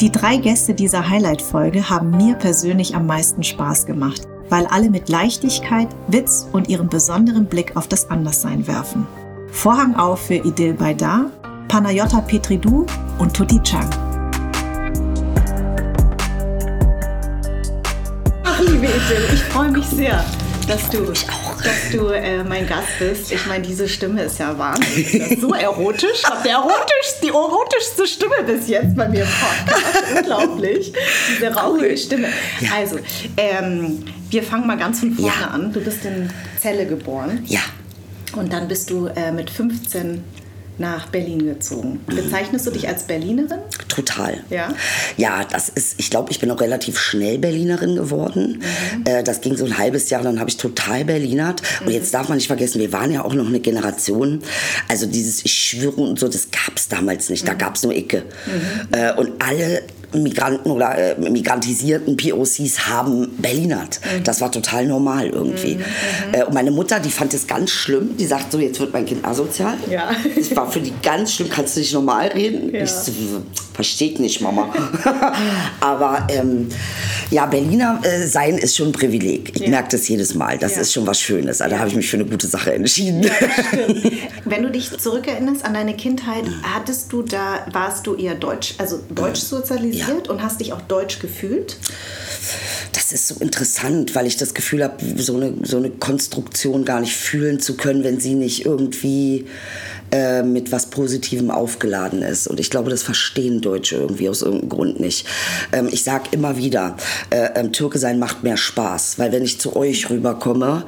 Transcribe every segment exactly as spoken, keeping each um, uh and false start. Die drei Gäste dieser Highlight-Folge haben mir persönlich am meisten Spaß gemacht, weil alle mit Leichtigkeit, Witz und ihren besonderen Blick auf das Anderssein werfen. Vorhang auf für Idil Baydar, Panagiota Petridou und Tutti Chang. Ach, liebe Idil, ich freue mich sehr, dass du, dass du äh, mein Gast bist. Ich meine, diese Stimme ist ja wahnsinnig. Das ist so erotisch. Ich glaube, die, erotisch, die erotischste Stimme bis jetzt bei mir im Podcast. Unglaublich. Diese rauchige Stimme. Ja. Also, ähm, wir fangen mal ganz von vorne ja. an. Du bist in Celle geboren. Ja. Und dann bist du äh, mit fünfzehn nach Berlin gezogen. Bezeichnest du dich als Berlinerin? Total. Ja, ja, das ist, ich glaube, ich bin auch relativ schnell Berlinerin geworden. Mhm. Äh, das ging so ein halbes Jahr und dann habe ich total Berlinert. Mhm. Und jetzt darf man nicht vergessen, wir waren ja auch noch eine Generation. Also dieses Ich schwöre und so, das gab es damals nicht. Mhm. Da gab es nur Icke. Mhm. Äh, und alle Migranten oder äh, migrantisierten P O Cs haben Berlinert. Mhm. Das war total normal irgendwie. Mhm. Äh, und meine Mutter, die fand das ganz schlimm. Die sagt so, jetzt wird mein Kind asozial. Ja. Das war für die ganz schlimm. Kannst du nicht normal reden? Ja. Ich so, versteht nicht, Mama. Aber ähm, ja, Berliner äh, sein ist schon ein Privileg. Ich ja. merke das jedes Mal. Das ja. ist schon was Schönes. Also da habe ich mich für eine gute Sache entschieden. Ja, stimmt. Wenn du dich zurückerinnerst an deine Kindheit, hattest du da, warst du eher deutsch, also deutsch sozialisiert? Ja. Und hast dich auch deutsch gefühlt? Das ist so interessant, weil ich das Gefühl habe, so eine, so eine Konstruktion gar nicht fühlen zu können, wenn sie nicht irgendwie äh, mit was Positivem aufgeladen ist. Und ich glaube, das verstehen Deutsche irgendwie aus irgendeinem Grund nicht. Ähm, ich sage immer wieder, äh, Türke sein macht mehr Spaß, weil wenn ich zu euch rüberkomme,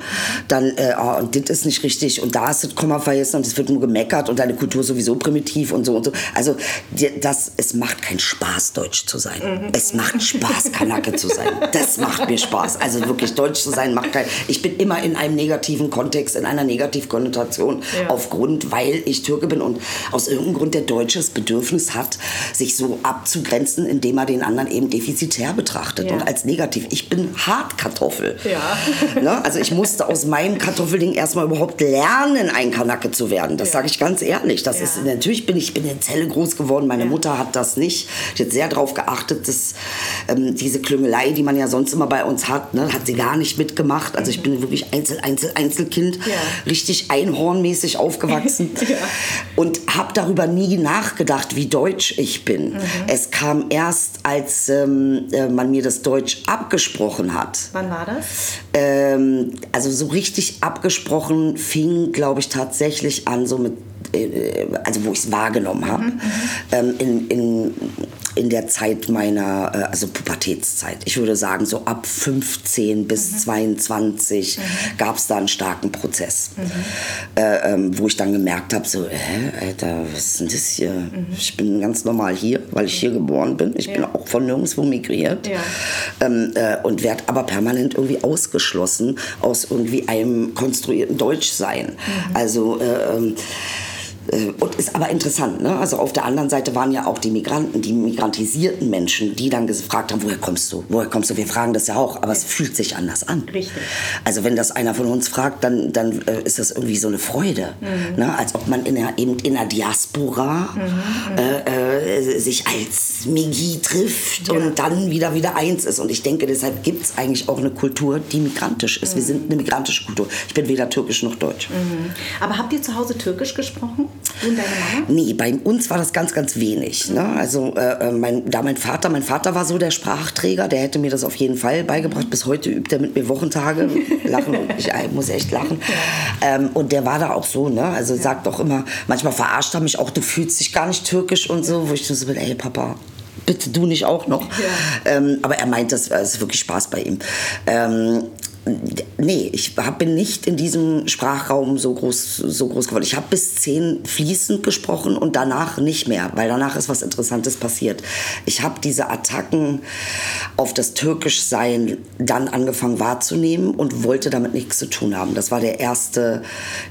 dann, äh, oh, und das ist nicht richtig und da ist das Komma vergessen und es wird nur gemeckert und deine Kultur ist sowieso primitiv und so und so. Also das, es macht keinen Spaß, Deutsch zu sein. Mhm. Es macht Spaß, Kanake zu sein. Das macht mir Spaß. Also wirklich, deutsch zu sein macht keinen... Ich bin immer in einem negativen Kontext, in einer Negativkonnotation ja. aufgrund, weil ich Türke bin und aus irgendeinem Grund der Deutsche das Bedürfnis hat, sich so abzugrenzen, indem er den anderen eben defizitär betrachtet ja. und als negativ. Ich bin Hartkartoffel. Ja. Ne? Also ich musste aus meinem Kartoffelding erstmal überhaupt lernen, ein Kanake zu werden. Das ja. sage ich ganz ehrlich. Das ja. ist, natürlich bin ich bin in Celle groß geworden. Meine ja. Mutter hat das nicht. Ich hat sehr drauf geachtet, dass ähm, diese Klüngelei, die man ja sonst immer bei uns hat, ne, hat sie gar nicht mitgemacht. Also ich bin wirklich Einzel, Einzel, Einzelkind, ja. richtig einhornmäßig aufgewachsen ja. und habe darüber nie nachgedacht, wie deutsch ich bin. Mhm. Es kam erst, als ähm, man mir das Deutsch abgesprochen hat. Wann war das? Ähm, also so richtig abgesprochen fing, glaube ich, tatsächlich an, so mit, äh, also wo ich es wahrgenommen habe. Mhm. Ähm, in, in in der Zeit meiner, also Pubertätszeit. Ich würde sagen, so ab fünfzehn bis mhm. zweiundzwanzig mhm. gab es da einen starken Prozess, mhm. äh, ähm, wo ich dann gemerkt habe, so, hä, Alter, was ist denn das hier? Mhm. Ich bin ganz normal hier, weil ich hier geboren bin. Ich ja. bin auch von nirgendwo migriert ja. ähm, äh, und werde aber permanent irgendwie ausgeschlossen aus irgendwie einem konstruierten Deutschsein. Mhm. Also, äh, und ist aber interessant, ne? Also auf der anderen Seite waren ja auch die Migranten, die migrantisierten Menschen, die dann gefragt haben, woher kommst du, woher kommst du, wir fragen das ja auch, aber es fühlt sich anders an. Richtig. Also wenn das einer von uns fragt, dann, dann äh, ist das irgendwie so eine Freude, mhm. ne? Als ob man in der, eben in der Diaspora mhm. äh, äh, sich als Migi trifft ja. und dann wieder wieder eins ist. Und ich denke, deshalb gibt es eigentlich auch eine Kultur, die migrantisch ist. Mhm. Wir sind eine migrantische Kultur. Ich bin weder türkisch noch deutsch. Mhm. Aber habt ihr zu Hause türkisch gesprochen? Und deine Mama? Nee, bei uns war das ganz, ganz wenig. Ne? Also äh, mein, da mein Vater, mein Vater war so der Sprachträger, der hätte mir das auf jeden Fall beigebracht. Bis heute übt er mit mir Wochentage. Lachen, ich äh, muss echt lachen. Ja. Ähm, und der war da auch so, ne? Also ja. sagt auch immer, manchmal verarscht er mich auch, du fühlst dich gar nicht türkisch und so, wo ich so bin, ey Papa, bitte du nicht auch noch. Ja. Ähm, aber er meint, das, das ist wirklich Spaß bei ihm. Ähm, Nee, ich hab, bin nicht in diesem Sprachraum so groß, so groß geworden. Ich habe bis zehn fließend gesprochen und danach nicht mehr, weil danach ist was Interessantes passiert. Ich habe diese Attacken auf das Türkischsein dann angefangen wahrzunehmen und wollte damit nichts zu tun haben. Das war der erste,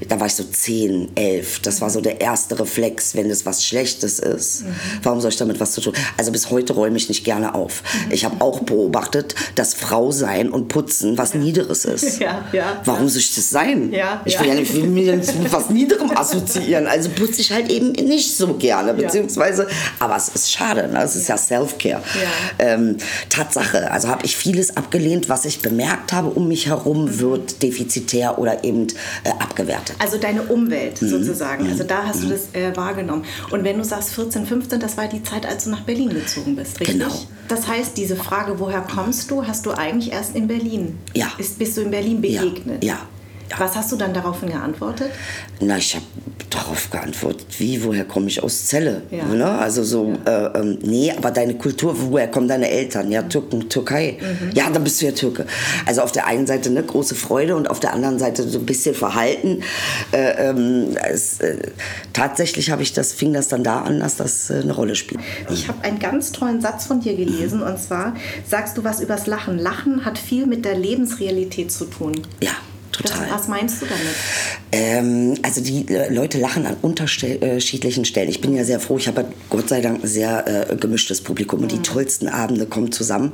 da war ich so zehn, elf, das war so der erste Reflex, wenn es was Schlechtes ist. Mhm. Warum soll ich damit was zu tun? Also bis heute räume ich nicht gerne auf. Mhm. Ich habe auch beobachtet, dass Frausein und Putzen was niedriges Niederes ist. Ja, ja. Warum soll ich das sein? Ja, ich will ja nicht mit was Niederem assoziieren. Also putze ich halt eben nicht so gerne. Beziehungsweise, aber es ist schade. Ne? Es ist ja, ja Self-Care. Ja. Ähm, Tatsache, also habe ich vieles abgelehnt, was ich bemerkt habe, um mich herum wird defizitär oder eben äh, abgewertet. Also deine Umwelt mhm. sozusagen. Also da hast mhm. du das äh, wahrgenommen. Und wenn du sagst vierzehn, fünfzehn, das war die Zeit, als du nach Berlin gezogen bist, richtig? Genau. Das heißt, diese Frage, woher kommst du, hast du eigentlich erst in Berlin. Ja. Ist, bist du in Berlin begegnet? Ja. ja. Was hast du dann daraufhin geantwortet? Na, ich habe darauf geantwortet, wie, woher komme ich aus Celle? Ja. Ne? Also so, ja. äh, nee, aber deine Kultur, woher kommen deine Eltern? Ja, Türken, Türkei. Mhm. Ja, dann bist du ja Türke. Also auf der einen Seite eine große Freude und auf der anderen Seite so ein bisschen Verhalten. Äh, ähm, es, äh, tatsächlich habe ich das, fing das dann da an, dass das äh, eine Rolle spielt. Ich habe einen ganz tollen Satz von dir gelesen mhm. und zwar sagst du was übers Lachen. Lachen hat viel mit der Lebensrealität zu tun. Ja. Total. Das, was meinst du damit? Ähm, also die äh, Leute lachen an unterschiedlichen Stellen. Ich bin ja sehr froh, ich habe Gott sei Dank ein sehr äh, gemischtes Publikum mhm. und die tollsten Abende kommen zusammen,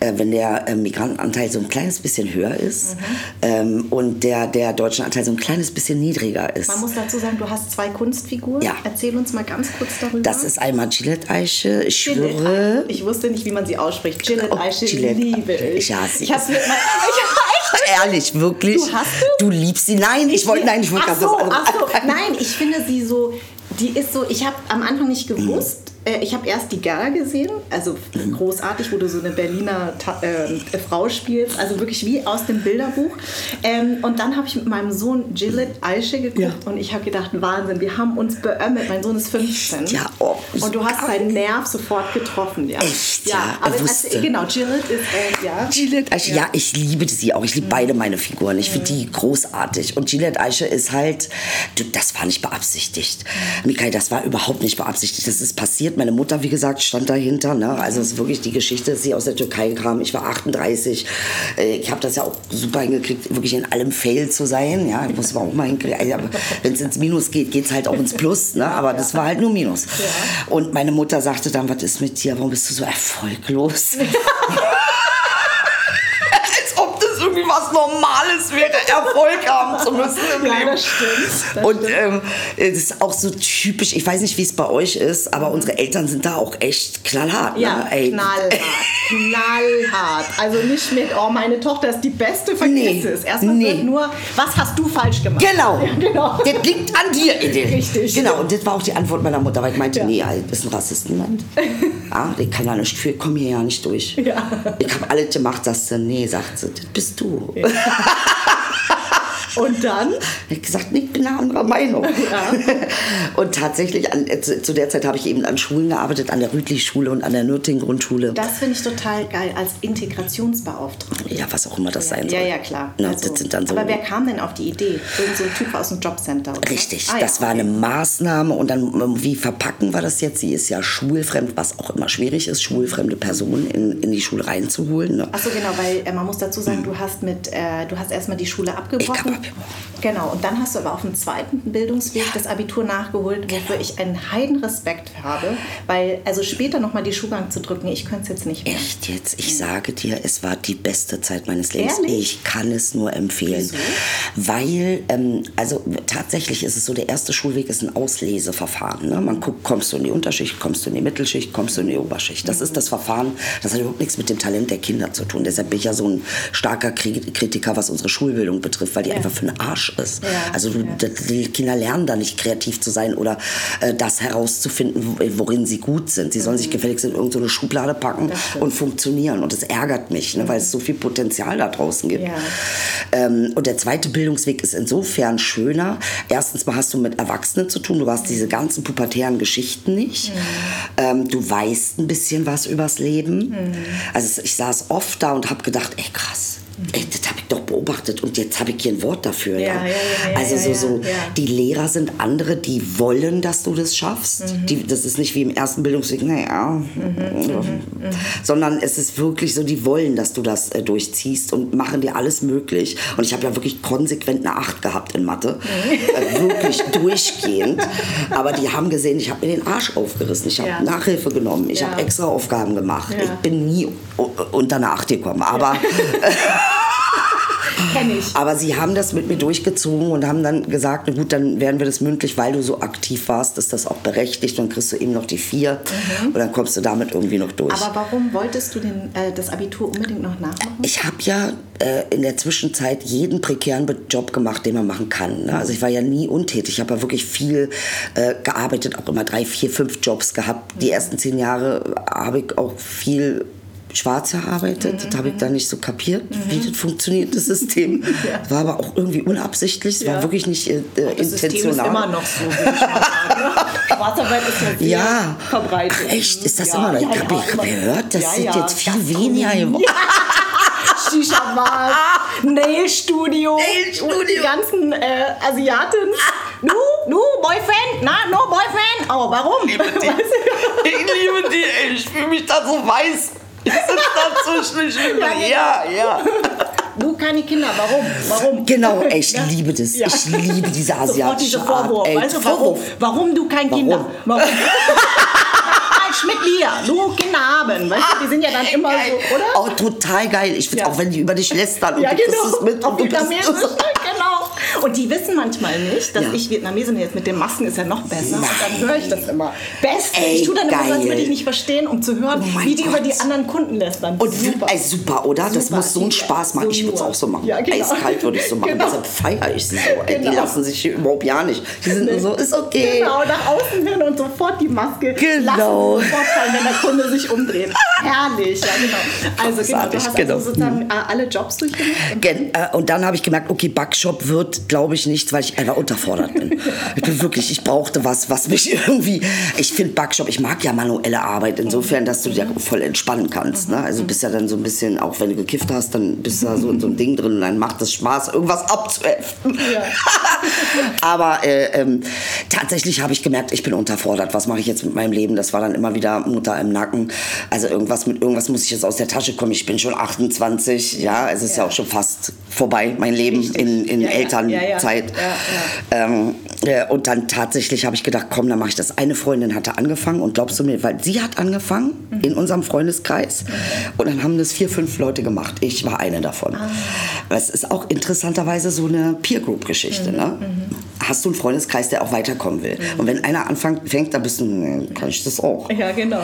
äh, wenn der äh, Migrantenanteil so ein kleines bisschen höher ist mhm. ähm, und der, der deutsche Anteil so ein kleines bisschen niedriger ist. Man muss dazu sagen, du hast zwei Kunstfiguren. Ja. Erzähl uns mal ganz kurz darüber. Das ist einmal Gillette Aische, ich Gillette. schwöre. Ich wusste nicht, wie man sie ausspricht. Gillette oh, Aische, Gillette. liebe ich. Ich hasse sie. Ich habe mit meinem... Ehrlich, wirklich? Du, hast du? du liebst sie? Nein, ich, ich wollte, nein, ich wollte ach so, das ach so. Nein, ich finde sie so, die ist so, ich habe am Anfang nicht gewusst, mhm. äh, ich habe erst die Gala gesehen, also mhm. großartig, wo du so eine Berliner Ta- äh, Frau spielst, also wirklich wie aus dem Bilderbuch. Ähm, und dann habe ich mit meinem Sohn Gillette Aische geguckt ja. und ich habe gedacht, Wahnsinn, wir haben uns beömmelt. Mein Sohn ist fünfzehn ja, oh, und du hast seinen Nerv sofort getroffen. Ja. Echt? Ja, ja aber also, genau, Gillette ist, äh, ja. Gillette Aische, ja. ja, ich liebe sie auch, ich liebe mhm. beide meine Figuren, ich finde mhm. die großartig. Und Gillette Aische ist halt, du, das war nicht beabsichtigt. Michael, das war überhaupt nicht beabsichtigt. Das ist passiert. Meine Mutter, wie gesagt, stand dahinter. Ne? Also es ist wirklich die Geschichte, dass sie aus der Türkei kam. Ich war achtunddreißig. Ich habe das ja auch super hingekriegt, wirklich in allem fail zu sein. Ja, ich muss man auch mal hinkriegen. Aber wenn es ins Minus geht, geht es halt auch ins Plus. Ne? Aber das war halt nur Minus. Und meine Mutter sagte dann, was ist mit dir? Warum bist du so erfolglos? Was Normales wäre, Erfolg haben zu müssen im ja, Leben. Das stimmt, das und ähm, es ist auch so typisch, ich weiß nicht, wie es bei euch ist, aber unsere Eltern sind da auch echt knallhart. Ja, ne? Ey, knallhart. knallhart. Also nicht mit, oh, meine Tochter ist die Beste, vergiss nee, es. Erstmal nee. wird nur, was hast du falsch gemacht? Genau. Ja, genau. Das liegt an dir, Idil. Richtig. Genau, und das war auch die Antwort meiner Mutter, weil ich meinte, ja. nee, halt, ist ein Rassistenland. Ja, ich kann da nicht für, ich komme hier ja nicht durch. Ja. Ich habe alles gemacht, dass sie, nee, sagt sie, das bist du. Ja. Und dann? Ich habe gesagt, ich bin eine andere Meinung. Ja. Und tatsächlich, an, zu der Zeit habe ich eben an Schulen gearbeitet, an der Rütli-Schule und an der Nürtingen-Grundschule. Das finde ich total geil, als Integrationsbeauftragte. Ja, was auch immer das ja, sein soll. Ja, ja, klar. Na, also, das sind dann so aber wer kam denn auf die Idee? Irgend so ein Typ aus dem Jobcenter? Oder? Richtig, ah, das ja. war eine Maßnahme und dann, wie verpacken wir das jetzt? Sie ist ja schulfremd, was auch immer schwierig ist, schulfremde Personen in, in die Schule reinzuholen. Ne? Ach so, genau, weil äh, man muss dazu sagen, mhm. du hast mit, äh, du hast erstmal die Schule abgebrochen. Genau, und dann hast du aber auf dem zweiten Bildungsweg ja. das Abitur nachgeholt, genau. wofür ich einen Heidenrespekt habe, weil also später nochmal die Schuhbank zu drücken, ich könnte es jetzt nicht mehr. Echt jetzt? Ich mhm. sage dir, es war die beste Zeit meines Lebens. Ehrlich? Ich kann es nur empfehlen. Wieso? Weil, ähm, also tatsächlich ist es so, der erste Schulweg ist ein Ausleseverfahren. Ne? Man guckt, kommst du in die Unterschicht, kommst du in die Mittelschicht, kommst du in die Oberschicht. Das mhm. ist das Verfahren, das hat überhaupt nichts mit dem Talent der Kinder zu tun. Deshalb bin ich ja so ein starker Kritiker, was unsere Schulbildung betrifft, weil die ja. einfach für einen Arsch ist. Ja, also du, ja. die Kinder lernen da nicht kreativ zu sein oder äh, das herauszufinden, worin sie gut sind. Sie sollen mhm. sich gefälligst in irgendeine Schublade packen und funktionieren. Und das ärgert mich, ne, mhm. weil es so viel Potenzial da draußen gibt. Ja. Ähm, und der zweite Bildungsweg ist insofern schöner. Erstens mal hast du mit Erwachsenen zu tun. Du hast diese ganzen pubertären Geschichten nicht. Mhm. Ähm, du weißt ein bisschen was übers Leben. Mhm. Also ich saß oft da und habe gedacht, ey krass, ey, das habe ich doch beobachtet und jetzt habe ich hier ein Wort dafür. Ja, ja. Ja, ja, ja, also so, so ja, ja. die Lehrer sind andere, die wollen, dass du das schaffst. Mhm. Die, das ist nicht wie im ersten Bildungsweg, naja, mhm, so. sondern es ist wirklich so, die wollen, dass du das äh, durchziehst und machen dir alles möglich. Und ich habe ja wirklich konsequent eine acht gehabt in Mathe, mhm. äh, wirklich durchgehend. Aber die haben gesehen, ich habe mir den Arsch aufgerissen, ich habe ja. Nachhilfe genommen, ich ja. habe extra Aufgaben gemacht. Ja. Ich bin nie u- unter eine acht gekommen, aber... Ja. kenne ich. Aber sie haben das mit mir durchgezogen und haben dann gesagt, na gut, dann werden wir das mündlich, weil du so aktiv warst, ist das auch berechtigt und kriegst du eben noch die vier mhm. und dann kommst du damit irgendwie noch durch. Aber warum wolltest du denn, äh, das Abitur unbedingt noch nachmachen? Ich habe ja äh, in der Zwischenzeit jeden prekären Job gemacht, den man machen kann. Ne? Also ich war ja nie untätig. Ich habe ja wirklich viel äh, gearbeitet, auch immer drei, vier, fünf Jobs gehabt. Mhm. Die ersten zehn Jahre habe ich auch viel schwarz gearbeitet. Mhm. Das habe ich da nicht so kapiert, mhm. wie das funktioniert, das System. Ja. Das war aber auch irgendwie unabsichtlich. Es ja. war wirklich nicht äh, das intentional. System ist immer noch so. Schwarzarbeit ist ja, ja verbreitet. Echt? Ist das ja. immer noch? Ja, ich habe ja, gehört, das ja, sind ja. jetzt viel das weniger geworden. Shisha-Bar, Nail-Studio, die ganzen äh, Asiaten. No, no, Boyfriend, na, no, Boyfriend. Oh, warum? Ich liebe die. Ich liebe die. Ich fühle mich da so weiß. Ich sitze dazwischen. Ja, ja, ja. Du, keine Kinder, warum? Warum? Genau, ey, ich ja. liebe das. Ja. Ich liebe diese asiatische Art. Vorwurf. Ey, also, Vorwurf. Warum, warum du kein warum? Kinder? Warum? Mit mir, nur Kinder haben. Weißt du, die sind ja dann immer geil. So, oder? Oh, total geil. Ich finde ja. auch, wenn die über dich lästern und ja, du kriegst genau. es mit. Und, du bist es. Genau. Und die wissen manchmal nicht, dass ja. ich Vietnamesin jetzt mit den Masken ist ja noch besser. Nein. Und dann höre ich das immer. Best. Ey, ich tue dann immer so, als würde ich nicht verstehen, um zu hören, oh wie die Gott. über die anderen Kunden lästern. Und super, ey, super oder? Das super. muss so einen Spaß machen. So ich würde es auch so machen. Ja, genau. Eiskalt würde ich so machen. Genau. Deshalb feiere ich sie so. Ey, genau. Die lassen sich überhaupt ja nicht. Die sind nur so, ist okay. Genau, nach außen hin und sofort die Maske. Genau. Vorfall, wenn der Kunde sich umdreht. Herrlich, ja genau. Also genau, du hast genau. also sozusagen äh, alle Jobs durchgemacht. Gen, äh, und dann habe ich gemerkt, okay, Backshop wird, glaube ich, nichts, weil ich einfach unterfordert bin. Ich bin wirklich, ich brauchte was, was mich irgendwie, ich finde Backshop, ich mag ja manuelle Arbeit insofern, dass du dich ja voll entspannen kannst. Ne? Also bist ja dann so ein bisschen, auch wenn du gekifft hast, dann bist du da so in so einem Ding drin und dann macht es Spaß, irgendwas abzuheften. Ja. Aber äh, ähm, tatsächlich habe ich gemerkt, ich bin unterfordert. Was mache ich jetzt mit meinem Leben? Das war dann immer wieder Mutter im Nacken. Also irgendwas mit irgendwas muss ich jetzt aus der Tasche kommen. Ich bin schon achtundzwanzig. Ja, es ist ja, ja auch schon fast vorbei, mein Leben Richtig. in, in ja, Elternzeit. Ja, ja, ja. Ähm, äh, und dann tatsächlich habe ich gedacht, komm, dann mache ich das. Eine Freundin hatte angefangen und glaubst du mir, weil sie hat angefangen mhm. in unserem Freundeskreis mhm. und dann haben das vier, fünf Leute gemacht. Ich war eine davon. Ah. Das ist auch interessanterweise so eine Peer-Group-Geschichte. Mhm. Ne? Mhm. Hast du einen Freundeskreis, der auch weiterkommen will. Mhm. Und wenn einer anfängt, dann bist du, ne, kann ich das auch. Ja, genau.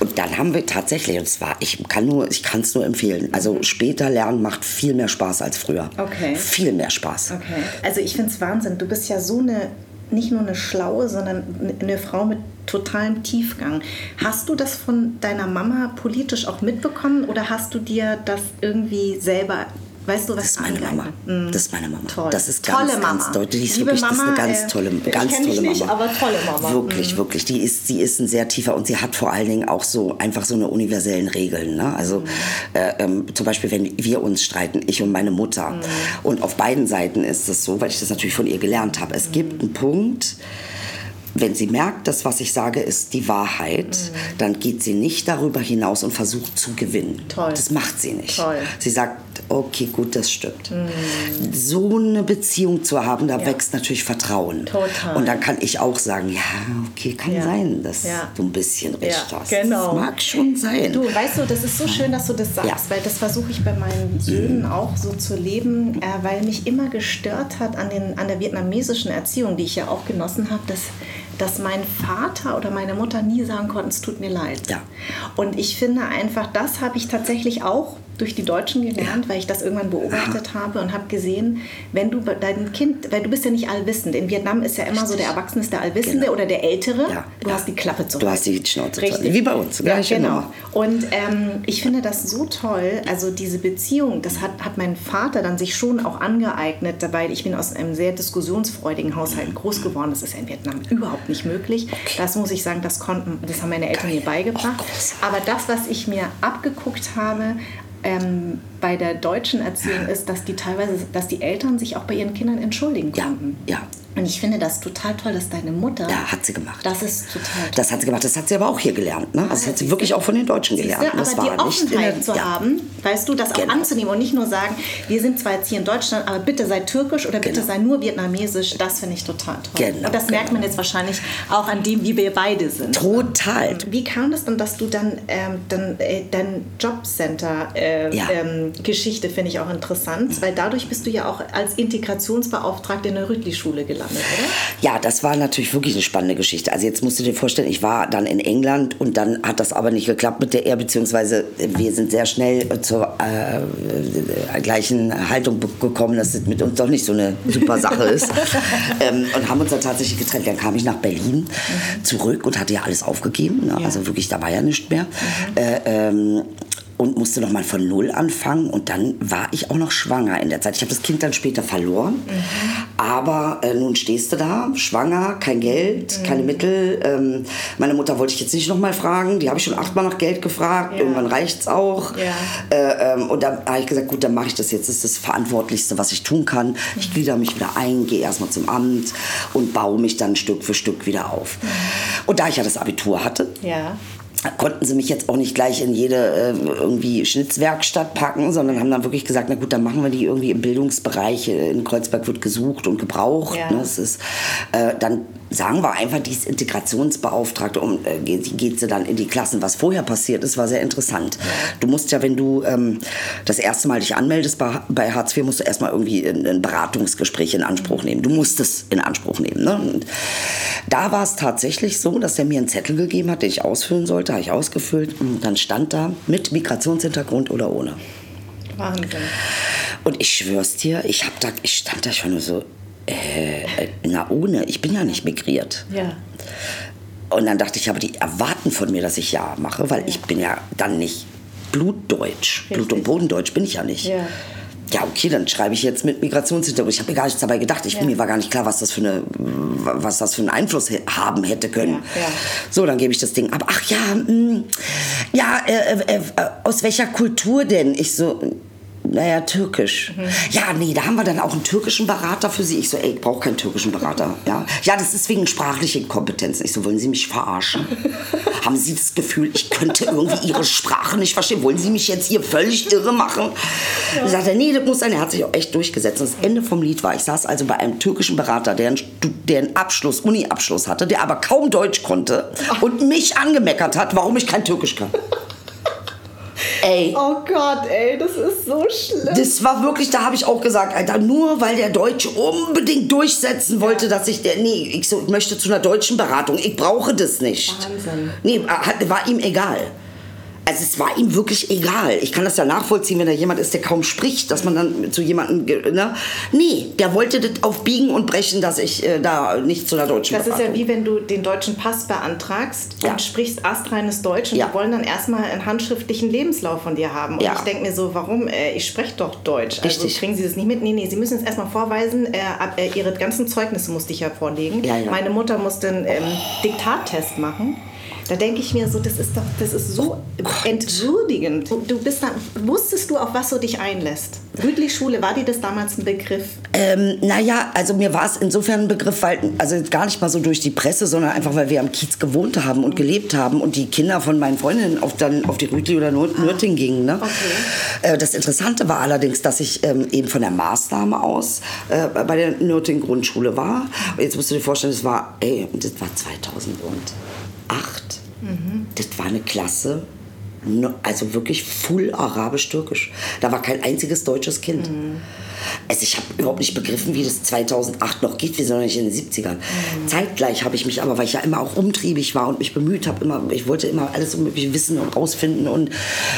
Und dann haben wir tatsächlich, und zwar, ich kann nur, ich kann es nur empfehlen, also später lernen macht viel mehr Spaß als früher. Okay. Viel mehr Spaß. Okay. Also ich finde es Wahnsinn, du bist ja so eine, nicht nur eine Schlaue, sondern eine Frau mit totalem Tiefgang. Hast du das von deiner Mama politisch auch mitbekommen oder hast du dir das irgendwie selber... Weißt du, was das ist meine Mama. Mhm. Das ist meine Mama. Toll. Das ist ganz, tolle Mama. Ganz deutlich. Die ist Liebe wirklich Mama, das ist eine ganz tolle, äh, ganz tolle Mama. Nicht, aber tolle Mama. Wirklich, mhm. wirklich. Die ist, sie ist ein sehr tiefer und sie hat vor allen Dingen auch so einfach so eine universellen Regeln. Ne? Also mhm. äh, ähm, zum Beispiel, wenn wir uns streiten, ich und meine Mutter. Mhm. Und auf beiden Seiten ist es so, weil ich das natürlich von ihr gelernt habe. Es mhm. gibt einen Punkt. Wenn sie merkt, das, was ich sage, ist die Wahrheit, mhm. dann geht sie nicht darüber hinaus und versucht zu gewinnen. Toll. Das macht sie nicht. Toll. Sie sagt, okay, gut, das stimmt. Mhm. So eine Beziehung zu haben, da ja. wächst natürlich Vertrauen. Total. Und dann kann ich auch sagen, ja, okay, kann ja. sein, dass ja. du ein bisschen recht ja. hast. Genau. Das mag schon sein. Du, weißt du, das ist so schön, dass du das sagst, ja. weil das versuche ich bei meinen Söhnen mhm. auch so zu leben, äh, weil mich immer gestört hat an, den, an der vietnamesischen Erziehung, die ich ja auch genossen habe, dass... dass mein Vater oder meine Mutter nie sagen konnten, es tut mir leid. Ja. Und ich finde einfach, das habe ich tatsächlich auch durch die Deutschen gelernt, ja. weil ich das irgendwann beobachtet ja. habe und habe gesehen, wenn du dein Kind, weil du bist ja nicht allwissend. In Vietnam ist ja immer Richtig. so, der Erwachsene ist der Allwissende genau. oder der Ältere. Ja. Du ja. hast die Klappe zu. Du hast die Schnauze. Richtig. Wie bei uns. Ja, genau. Und ähm, ich finde das so toll, also diese Beziehung, das hat, hat mein Vater dann sich schon auch angeeignet dabei. Ich bin aus einem sehr diskussionsfreudigen Haushalt groß geworden. Das ist ja in Vietnam überhaupt nicht möglich. Okay. Das muss ich sagen, das konnten, das haben meine Eltern Geil. mir beigebracht. Oh, aber das, was ich mir abgeguckt habe, Ähm, bei der deutschen Erziehung ist, dass die teilweise, dass die Eltern sich auch bei ihren Kindern entschuldigen konnten. Ja, ja. Und ich finde das total toll, dass deine Mutter... Ja, hat sie gemacht. Das ist total toll. Das hat sie gemacht. Das hat sie aber auch hier gelernt. Ne? Das hat sie wirklich auch von den Deutschen gelernt. Siehste, das aber war die Offenheit zu haben, ja. weißt du, das genau. auch anzunehmen und nicht nur sagen, wir sind zwar jetzt hier in Deutschland, aber bitte sei türkisch oder bitte genau. sei nur vietnamesisch. Das finde ich total toll. Genau, und das genau. merkt man jetzt wahrscheinlich auch an dem, wie wir beide sind. Total. Wie kam das denn, dass du dann ähm, dann äh, dein Jobcenter-Geschichte äh, ja. ähm, finde ich auch interessant, mhm. weil dadurch bist du ja auch als Integrationsbeauftragte in der Rütli-Schule gelandet. Ja, das war natürlich wirklich eine spannende Geschichte. Also jetzt musst du dir vorstellen, ich war dann in England und dann hat das aber nicht geklappt mit der Ehe, beziehungsweise wir sind sehr schnell zur äh, gleichen Haltung gekommen, dass es mit uns doch nicht so eine super Sache ist. ähm, und haben uns dann tatsächlich getrennt. Dann kam ich nach Berlin mhm. zurück und hatte ja alles aufgegeben. Ne? Ja. Also wirklich, da war ja nichts mehr. Mhm. Äh, ähm, und musste nochmal von Null anfangen und dann war ich auch noch schwanger in der Zeit. Ich habe das Kind dann später verloren, mhm. aber äh, nun stehst du da, schwanger, kein Geld, mhm. keine Mittel. Ähm, meine Mutter wollte ich jetzt nicht nochmal fragen, die habe ich schon achtmal nach Geld gefragt, ja. irgendwann reicht's auch. Ja. Äh, ähm, und dann habe ich gesagt, gut, dann mache ich das jetzt, das ist das Verantwortlichste, was ich tun kann. Mhm. Ich glieder mich wieder ein, gehe erstmal zum Amt und baue mich dann Stück für Stück wieder auf. Mhm. Und da ich ja das Abitur hatte, ja. konnten sie mich jetzt auch nicht gleich in jede äh, irgendwie Schnitzwerkstatt packen, sondern haben dann wirklich gesagt, na gut, dann machen wir die irgendwie im Bildungsbereich. In Kreuzberg wird gesucht und gebraucht. Ja. Ne? Das ist, äh, dann sagen wir einfach, die ist Integrationsbeauftragte und äh, geht, geht sie dann in die Klassen. Was vorher passiert ist, war sehr interessant. Du musst ja, wenn du ähm, das erste Mal dich anmeldest bei, bei Hartz vier, musst du erstmal irgendwie ein, ein Beratungsgespräch in Anspruch nehmen. Du musst es in Anspruch nehmen. Ne? Und da war es tatsächlich so, dass er mir einen Zettel gegeben hat, den ich ausfüllen sollte. Habe ich ausgefüllt und dann stand da mit Migrationshintergrund oder ohne. Wahnsinn. Und ich schwör's dir, ich, hab da, ich stand da schon nur so, äh, na ohne, ich bin ja nicht migriert. Ja. Und dann dachte ich, aber die erwarten von mir, dass ich ja mache, weil ja. ich bin ja dann nicht blutdeutsch. Richtig. Blut- und Bodendeutsch bin ich ja nicht. Ja. Ja, okay, dann schreibe ich jetzt mit Migrationshintergrund. Ich habe mir gar nichts dabei gedacht. Ich, ja. Mir war gar nicht klar, was das für, eine, was das für einen Einfluss he- haben hätte können. Ja, ja. So, dann gebe ich das Ding ab. Ach ja, mh, ja, äh, äh, aus welcher Kultur denn? Ich so... Naja, türkisch. Mhm. Ja, nee, da haben wir dann auch einen türkischen Berater für Sie. Ich so, ey, ich brauche keinen türkischen Berater. Ja, ja, das ist wegen sprachlicher Inkompetenz. Ich so, wollen Sie mich verarschen? Haben Sie das Gefühl, ich könnte irgendwie Ihre Sprache nicht verstehen? Wollen Sie mich jetzt hier völlig irre machen? Ja. Ich sagte, nee, das muss sein. Er hat sich auch echt durchgesetzt. Und das Ende vom Lied war, ich saß also bei einem türkischen Berater, der einen, der einen Abschluss, Uni-Abschluss hatte, der aber kaum Deutsch konnte und mich angemeckert hat, warum ich kein Türkisch kann. Ey. Oh Gott, ey, das ist so schlimm. Das war wirklich, da habe ich auch gesagt, Alter, nur weil der Deutsche unbedingt durchsetzen wollte, ja. dass ich der, nee, ich, so, ich möchte zu einer deutschen Beratung, ich brauche das nicht. Wahnsinn. Nee, war ihm egal. Also es war ihm wirklich egal. Ich kann das ja nachvollziehen, wenn da jemand ist, der kaum spricht, dass man dann zu jemandem... Ne? Nee, der wollte das auf Biegen und Brechen, dass ich äh, da nicht zu einer deutschen Beratung... Das ist ja wie wenn du den deutschen Pass beantragst ja. und sprichst astreines Deutsch und ja. die wollen dann erstmal einen handschriftlichen Lebenslauf von dir haben. Und ja. ich denke mir so, warum? Äh, ich spreche doch Deutsch. Richtig. Also kriegen sie das nicht mit? Nee, nee, sie müssen jetzt erstmal vorweisen, äh, ab, äh, ihre ganzen Zeugnisse musste ich ja vorlegen. Ja, ja. Meine Mutter musste einen ähm, Diktattest machen. Da denke ich mir so, das ist doch, das ist so oh entwürdigend. Du bist dann, wusstest du, auf was du dich einlässt? Rütli-Schule, war dir das damals ein Begriff? Ähm, naja, also mir war es insofern ein Begriff, weil, also gar nicht mal so durch die Presse, sondern einfach, weil wir am Kiez gewohnt haben und gelebt haben und die Kinder von meinen Freundinnen auf, dann, auf die Rütli oder Nürtingen ah. gingen. Ne? Okay. Äh, das Interessante war allerdings, dass ich ähm, eben von der Maßnahme aus äh, bei der Nürtingen-Grundschule war. Jetzt musst du dir vorstellen, das war, ey, das war zweitausend und... acht. Mhm. Das war eine Klasse, also wirklich full arabisch-türkisch. Da war kein einziges deutsches Kind. Mhm. Also ich habe überhaupt nicht begriffen, wie das zweitausendacht noch geht, wir sind noch nicht in den siebzigern. Mhm. Zeitgleich habe ich mich aber, weil ich ja immer auch umtriebig war und mich bemüht habe, immer, ich wollte immer alles Unmögliche wissen und rausfinden und,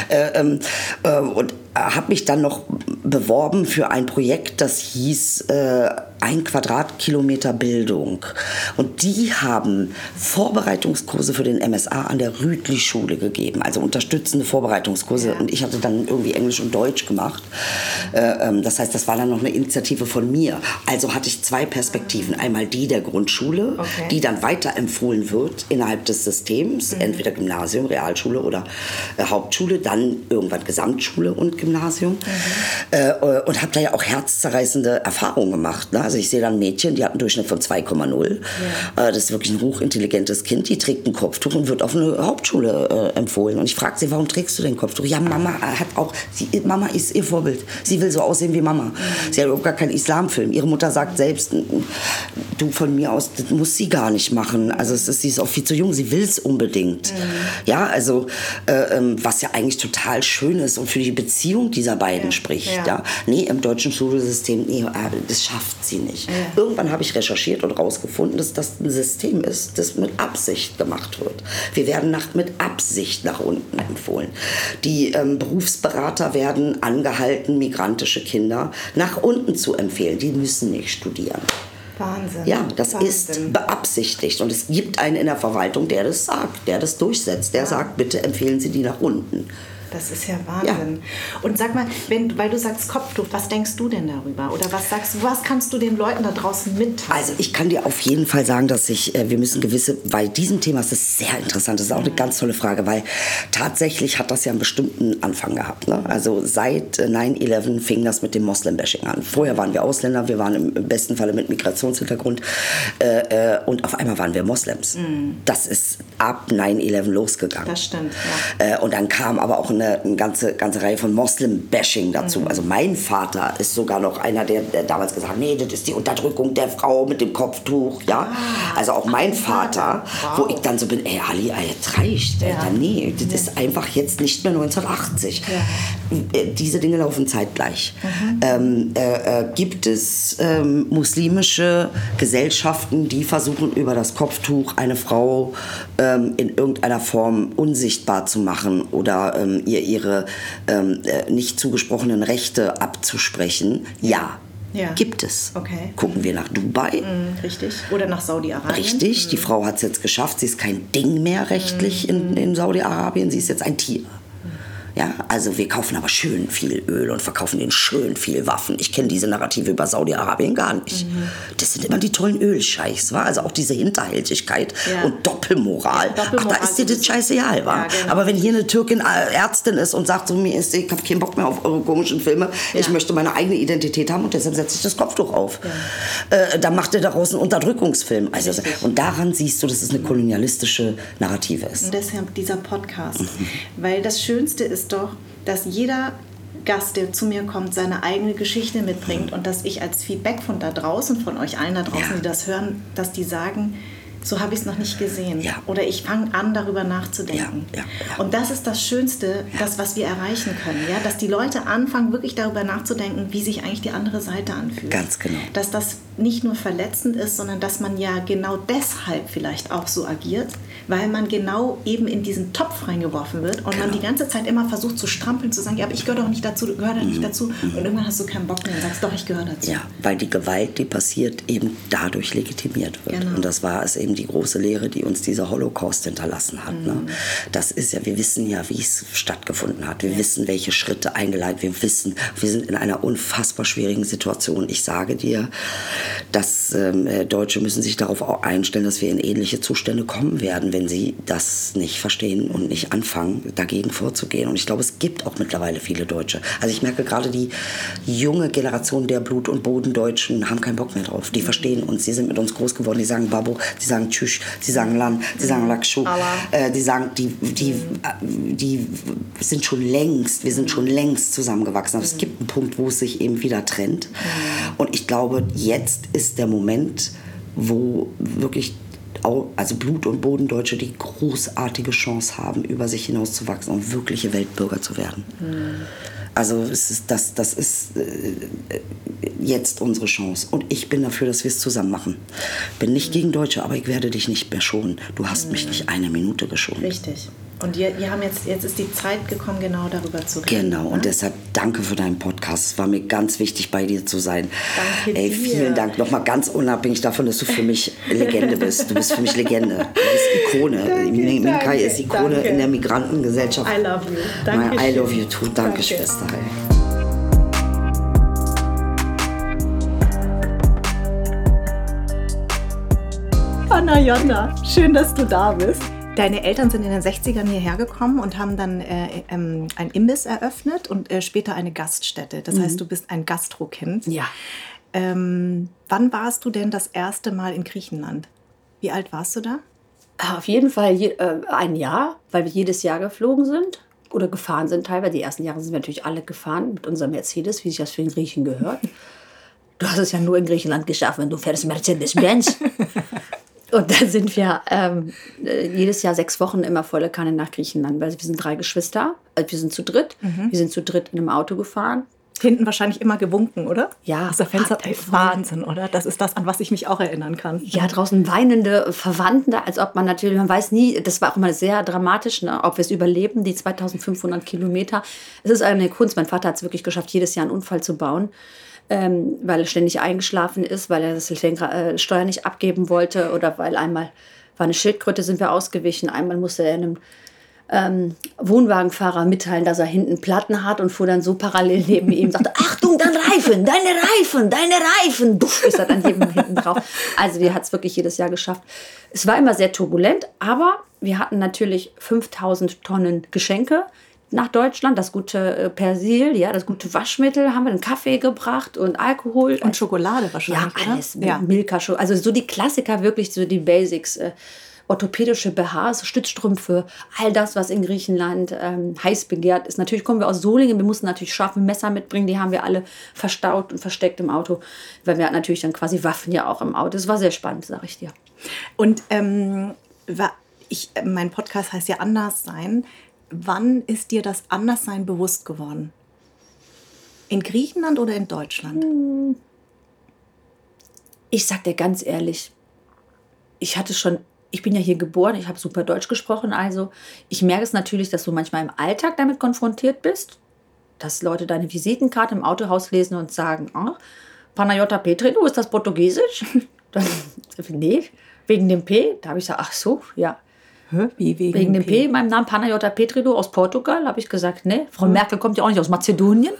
äh, äh, und habe mich dann noch beworben für ein Projekt, das hieß äh, Ein Quadratkilometer Bildung. Und die haben Vorbereitungskurse für den M S A an der Rütli-Schule gegeben, also unterstützende Vorbereitungskurse. Ja. Und ich hatte dann irgendwie Englisch und Deutsch gemacht. Äh, ähm, das heißt, das war dann noch eine Initiative von mir. Also hatte ich zwei Perspektiven. Einmal die der Grundschule, okay. die dann weiterempfohlen wird innerhalb des Systems, mhm. entweder Gymnasium, Realschule oder äh, Hauptschule, dann irgendwann Gesamtschule und Gymnasium. Mhm. äh, und habe da ja auch herzzerreißende Erfahrungen gemacht. Ne? Also ich sehe dann Mädchen, die hat einen Durchschnitt von zwei Komma null. Ja. Äh, das ist wirklich ein hochintelligentes Kind, die trägt ein Kopftuch und wird auf eine Hauptschule äh, empfohlen. Und ich frage sie, warum trägst du den Kopftuch? Ja, Mama hat auch, sie, Mama ist ihr Vorbild. Sie will so aussehen wie Mama. Mhm. Sie hat überhaupt gar keinen Islamfilm. Ihre Mutter sagt selbst, du, von mir aus, das muss sie gar nicht machen. Also es ist, sie ist auch viel zu jung, sie will es unbedingt. Mhm. Ja, also äh, was ja eigentlich total schön ist und für die Beziehung dieser beiden ja. spricht. Ja. Ja. Nee, im deutschen Schulsystem, nee, das schafft sie nicht. Ja. Irgendwann habe ich recherchiert und rausgefunden, dass das ein System ist, das mit Absicht gemacht wird. Wir werden nach, mit Absicht nach unten empfohlen. Die ähm, Berufsberater werden angehalten, migrantische Kinder nach unten zu empfehlen. Die müssen nicht studieren. Wahnsinn. Ja, das Wahnsinn. Ist beabsichtigt. Und es gibt einen in der Verwaltung, der das sagt, der das durchsetzt. Der ja. sagt, bitte empfehlen Sie die nach unten. Das ist ja Wahnsinn. Ja. Und sag mal, wenn, weil du sagst Kopftuch, was denkst du denn darüber? Oder was sagst du, was kannst du den Leuten da draußen mitteilen? Also ich kann dir auf jeden Fall sagen, dass ich, wir müssen gewisse, bei diesem Thema ist das sehr interessant, das ist auch eine ganz tolle Frage, weil tatsächlich hat das ja einen bestimmten Anfang gehabt. Ne? Also seit nine eleven fing das mit dem Moslem-Bashing an. Vorher waren wir Ausländer, wir waren im besten Falle mit Migrationshintergrund äh, und auf einmal waren wir Moslems. Mhm. Das ist ab nine eleven losgegangen. Das stimmt, ja. Und dann kam aber auch ein Eine, eine ganze, ganze Reihe von Moslem-Bashing dazu. Mhm. Also mein Vater ist sogar noch einer, der, der damals gesagt hat, nee, das ist die Unterdrückung der Frau mit dem Kopftuch. Ja? Ah, also auch mein Vater, wow. wo ich dann so bin, ey Ali, das reicht. Ja. Alter, nee, das nee. ist einfach jetzt nicht mehr neunzehnhundertachtzig. Ja. Diese Dinge laufen zeitgleich. Mhm. Ähm, äh, äh, gibt es ähm, muslimische Gesellschaften, die versuchen, über das Kopftuch eine Frau ähm, in irgendeiner Form unsichtbar zu machen oder ähm, ihr ihre ähm, nicht zugesprochenen Rechte abzusprechen. Ja, ja. gibt es. Okay. Gucken wir nach Dubai. Mm, richtig. Oder nach Saudi-Arabien. Richtig. Mm. Die Frau hat es jetzt geschafft. Sie ist kein Ding mehr rechtlich mm. in, in Saudi-Arabien. Sie ist jetzt ein Tier. Ja, also wir kaufen aber schön viel Öl und verkaufen denen schön viel Waffen. Ich kenne diese Narrative über Saudi-Arabien gar nicht. Mhm. Das sind immer die tollen Ölscheichs, wa? Also auch diese Hinterhältigkeit ja. und Doppelmoral. Ja, Doppelmoral. Ach, da ist dir das scheißegal, wa? Ja, genau. Aber wenn hier eine Türkin Ärztin ist und sagt, so, mir ist, ich habe keinen Bock mehr auf eure komischen Filme, ja. ich möchte meine eigene Identität haben und deshalb setze ich das Kopftuch auf. Ja. Äh, dann macht ihr daraus einen Unterdrückungsfilm. Also, und daran siehst du, dass es eine kolonialistische Narrative ist. Und deshalb dieser Podcast. Mhm. Weil das Schönste ist doch, dass jeder Gast, der zu mir kommt, seine eigene Geschichte mitbringt und dass ich als Feedback von da draußen, von euch allen da draußen, ja. die das hören, dass die sagen, so habe ich es noch nicht gesehen. Ja. Oder ich fange an, darüber nachzudenken. Ja, ja, ja. Und das ist das Schönste, ja. das, was wir erreichen können. Ja? Dass die Leute anfangen, wirklich darüber nachzudenken, wie sich eigentlich die andere Seite anfühlt. Ganz genau. Dass das nicht nur verletzend ist, sondern dass man ja genau deshalb vielleicht auch so agiert, weil man genau eben in diesen Topf reingeworfen wird und genau. man die ganze Zeit immer versucht zu strampeln, zu sagen, ja, aber ich gehöre doch nicht dazu, gehöre doch nicht mhm. dazu. Und irgendwann hast du keinen Bock mehr und sagst, doch, ich gehöre dazu. Ja, weil die Gewalt, die passiert, eben dadurch legitimiert wird. Genau. Und das war es eben. Die große Lehre, die uns dieser Holocaust hinterlassen hat. Mhm. Ne? Das ist ja, wir wissen ja, wie es stattgefunden hat. Wir ja. wissen, welche Schritte eingeleitet. Wir wissen, wir sind in einer unfassbar schwierigen Situation. Ich sage dir, dass ähm, Deutsche müssen sich darauf auch einstellen, dass wir in ähnliche Zustände kommen werden, wenn sie das nicht verstehen und nicht anfangen, dagegen vorzugehen. Und ich glaube, es gibt auch mittlerweile viele Deutsche. Also ich merke gerade, die junge Generation der Blut- und Bodendeutschen haben keinen Bock mehr drauf. Die mhm. verstehen uns. Sie sind mit uns groß geworden. Die sagen Babo, die sagen Tschüss, sie sagen Lan, sie sagen Lakshu, äh, die sagen, die, die, die sind schon längst, wir sind schon längst zusammengewachsen. Aber es gibt einen Punkt, wo es sich eben wieder trennt. Und ich glaube, jetzt ist der Moment, wo wirklich also Blut- und Bodendeutsche die großartige Chance haben, über sich hinauszuwachsen und wirkliche Weltbürger zu werden. Also es ist, das, das ist jetzt unsere Chance. Und ich bin dafür, dass wir es zusammen machen. Bin nicht gegen Deutsche, aber ich werde dich nicht mehr schonen. Du hast mhm. mich nicht eine Minute geschont. Richtig. Und wir, wir haben jetzt, jetzt ist die Zeit gekommen, genau darüber zu reden. Genau, ne? Und deshalb danke für deinen Podcast. Es war mir ganz wichtig, bei dir zu sein. Danke Ey, vielen dir. Dank. Nochmal ganz unabhängig davon, dass du für mich Legende bist. Du bist für mich Legende. Du bist Ikone. Danke, Minkai danke, ist Ikone danke. in der Migrantengesellschaft. I love you. Danke My, I love you too. Danke, danke. Schwester. Ey. Panagiota, schön, dass du da bist. Deine Eltern sind in den sechzigern hierher gekommen und haben dann äh, ähm, einen Imbiss eröffnet und äh, später eine Gaststätte. Das mhm. heißt, du bist ein Gastrokind. Ja. Ähm, wann warst du denn das erste Mal in Griechenland? Wie alt warst du da? Auf jeden Fall je, äh, ein Jahr, weil wir jedes Jahr geflogen sind oder gefahren sind teilweise. Die ersten Jahre sind wir natürlich alle gefahren mit unserem Mercedes, wie sich das für den Griechen gehört. Du hast es ja nur in Griechenland geschafft, wenn du fährst Mercedes-Benz. Und dann sind wir ähm, jedes Jahr sechs Wochen immer volle Kanne nach Griechenland, weil wir sind drei Geschwister, also wir sind zu dritt, mhm. wir sind zu dritt in einem Auto gefahren. Hinten wahrscheinlich immer gewunken, oder? Ja. Aus der Fenster. Ach, der Wahnsinn, oder? Das ist das, an was ich mich auch erinnern kann. Ja, draußen weinende Verwandte, als ob man natürlich, man weiß nie, das war auch mal sehr dramatisch, ne, ob wir es überleben, die zweitausendfünfhundert Kilometer. Es ist eine Kunst, mein Vater hat es wirklich geschafft, jedes Jahr einen Unfall zu bauen, ähm, weil er ständig eingeschlafen ist, weil er das äh, Steuer nicht abgeben wollte oder weil einmal war eine Schildkröte, sind wir ausgewichen, einmal musste er in einem Ähm, Wohnwagenfahrer mitteilen, dass er hinten Platten hat und fuhr dann so parallel neben ihm und sagte, Achtung, dein Reifen, deine Reifen, deine Reifen. Duff, ist er dann jedem hinten drauf. Also wir hat es wirklich jedes Jahr geschafft. Es war immer sehr turbulent, aber wir hatten natürlich fünftausend Tonnen Geschenke nach Deutschland. Das gute Persil, ja, das gute Waschmittel haben wir, einen Kaffee gebracht und Alkohol. Und Schokolade wahrscheinlich, ja, alles, oder? Ja, Milka, also so die Klassiker, wirklich so die Basics, äh, orthopädische B Hs, Stützstrümpfe, all das, was in Griechenland ähm, heiß begehrt ist. Natürlich kommen wir aus Solingen, wir mussten natürlich scharfe Messer mitbringen, die haben wir alle verstaut und versteckt im Auto, weil wir hatten natürlich dann quasi Waffen ja auch im Auto. Es war sehr spannend, sag ich dir. Und ähm, ich, mein Podcast heißt ja Anderssein. Wann ist dir das Anderssein bewusst geworden? In Griechenland oder in Deutschland? Ich sag dir ganz ehrlich, ich hatte schon Ich bin ja hier geboren, ich habe super Deutsch gesprochen, also ich merke es natürlich, dass du manchmal im Alltag damit konfrontiert bist, dass Leute deine Visitenkarte im Autohaus lesen und sagen, oh, Panagiota Petridou, ist das Portugiesisch? Dann, nee, wegen dem P, da habe ich gesagt, ach so, ja. Hä? Wie wegen, wegen dem P? P? Meinem Namen Panagiota Petridou aus Portugal, habe ich gesagt, nee, Frau hm. Merkel kommt ja auch nicht aus Mazedonien.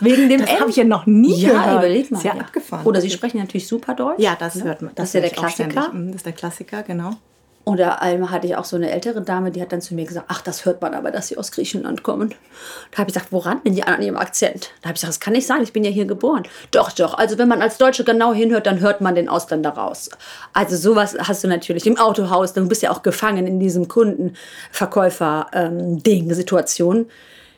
Wegen dem das habe ich ja noch nie ja, gehört. Überleg mal, ist ja, ja abgefahren. Oder sie sprechen natürlich super Deutsch. Ja, das ne? hört man. Das, das ist ja der Klassiker. Das ist der Klassiker, genau. Oder einmal hatte ich auch so eine ältere Dame, die hat dann zu mir gesagt, ach, das hört man aber, dass sie aus Griechenland kommen. Da habe ich gesagt, woran bin die an ihrem Akzent? Da habe ich gesagt, das kann nicht sein, ich bin ja hier geboren. Doch, doch, also wenn man als Deutsche genau hinhört, dann hört man den Ausländer raus. Also sowas hast du natürlich im Autohaus, du bist ja auch gefangen in diesem Kundenverkäufer-Ding-Situation.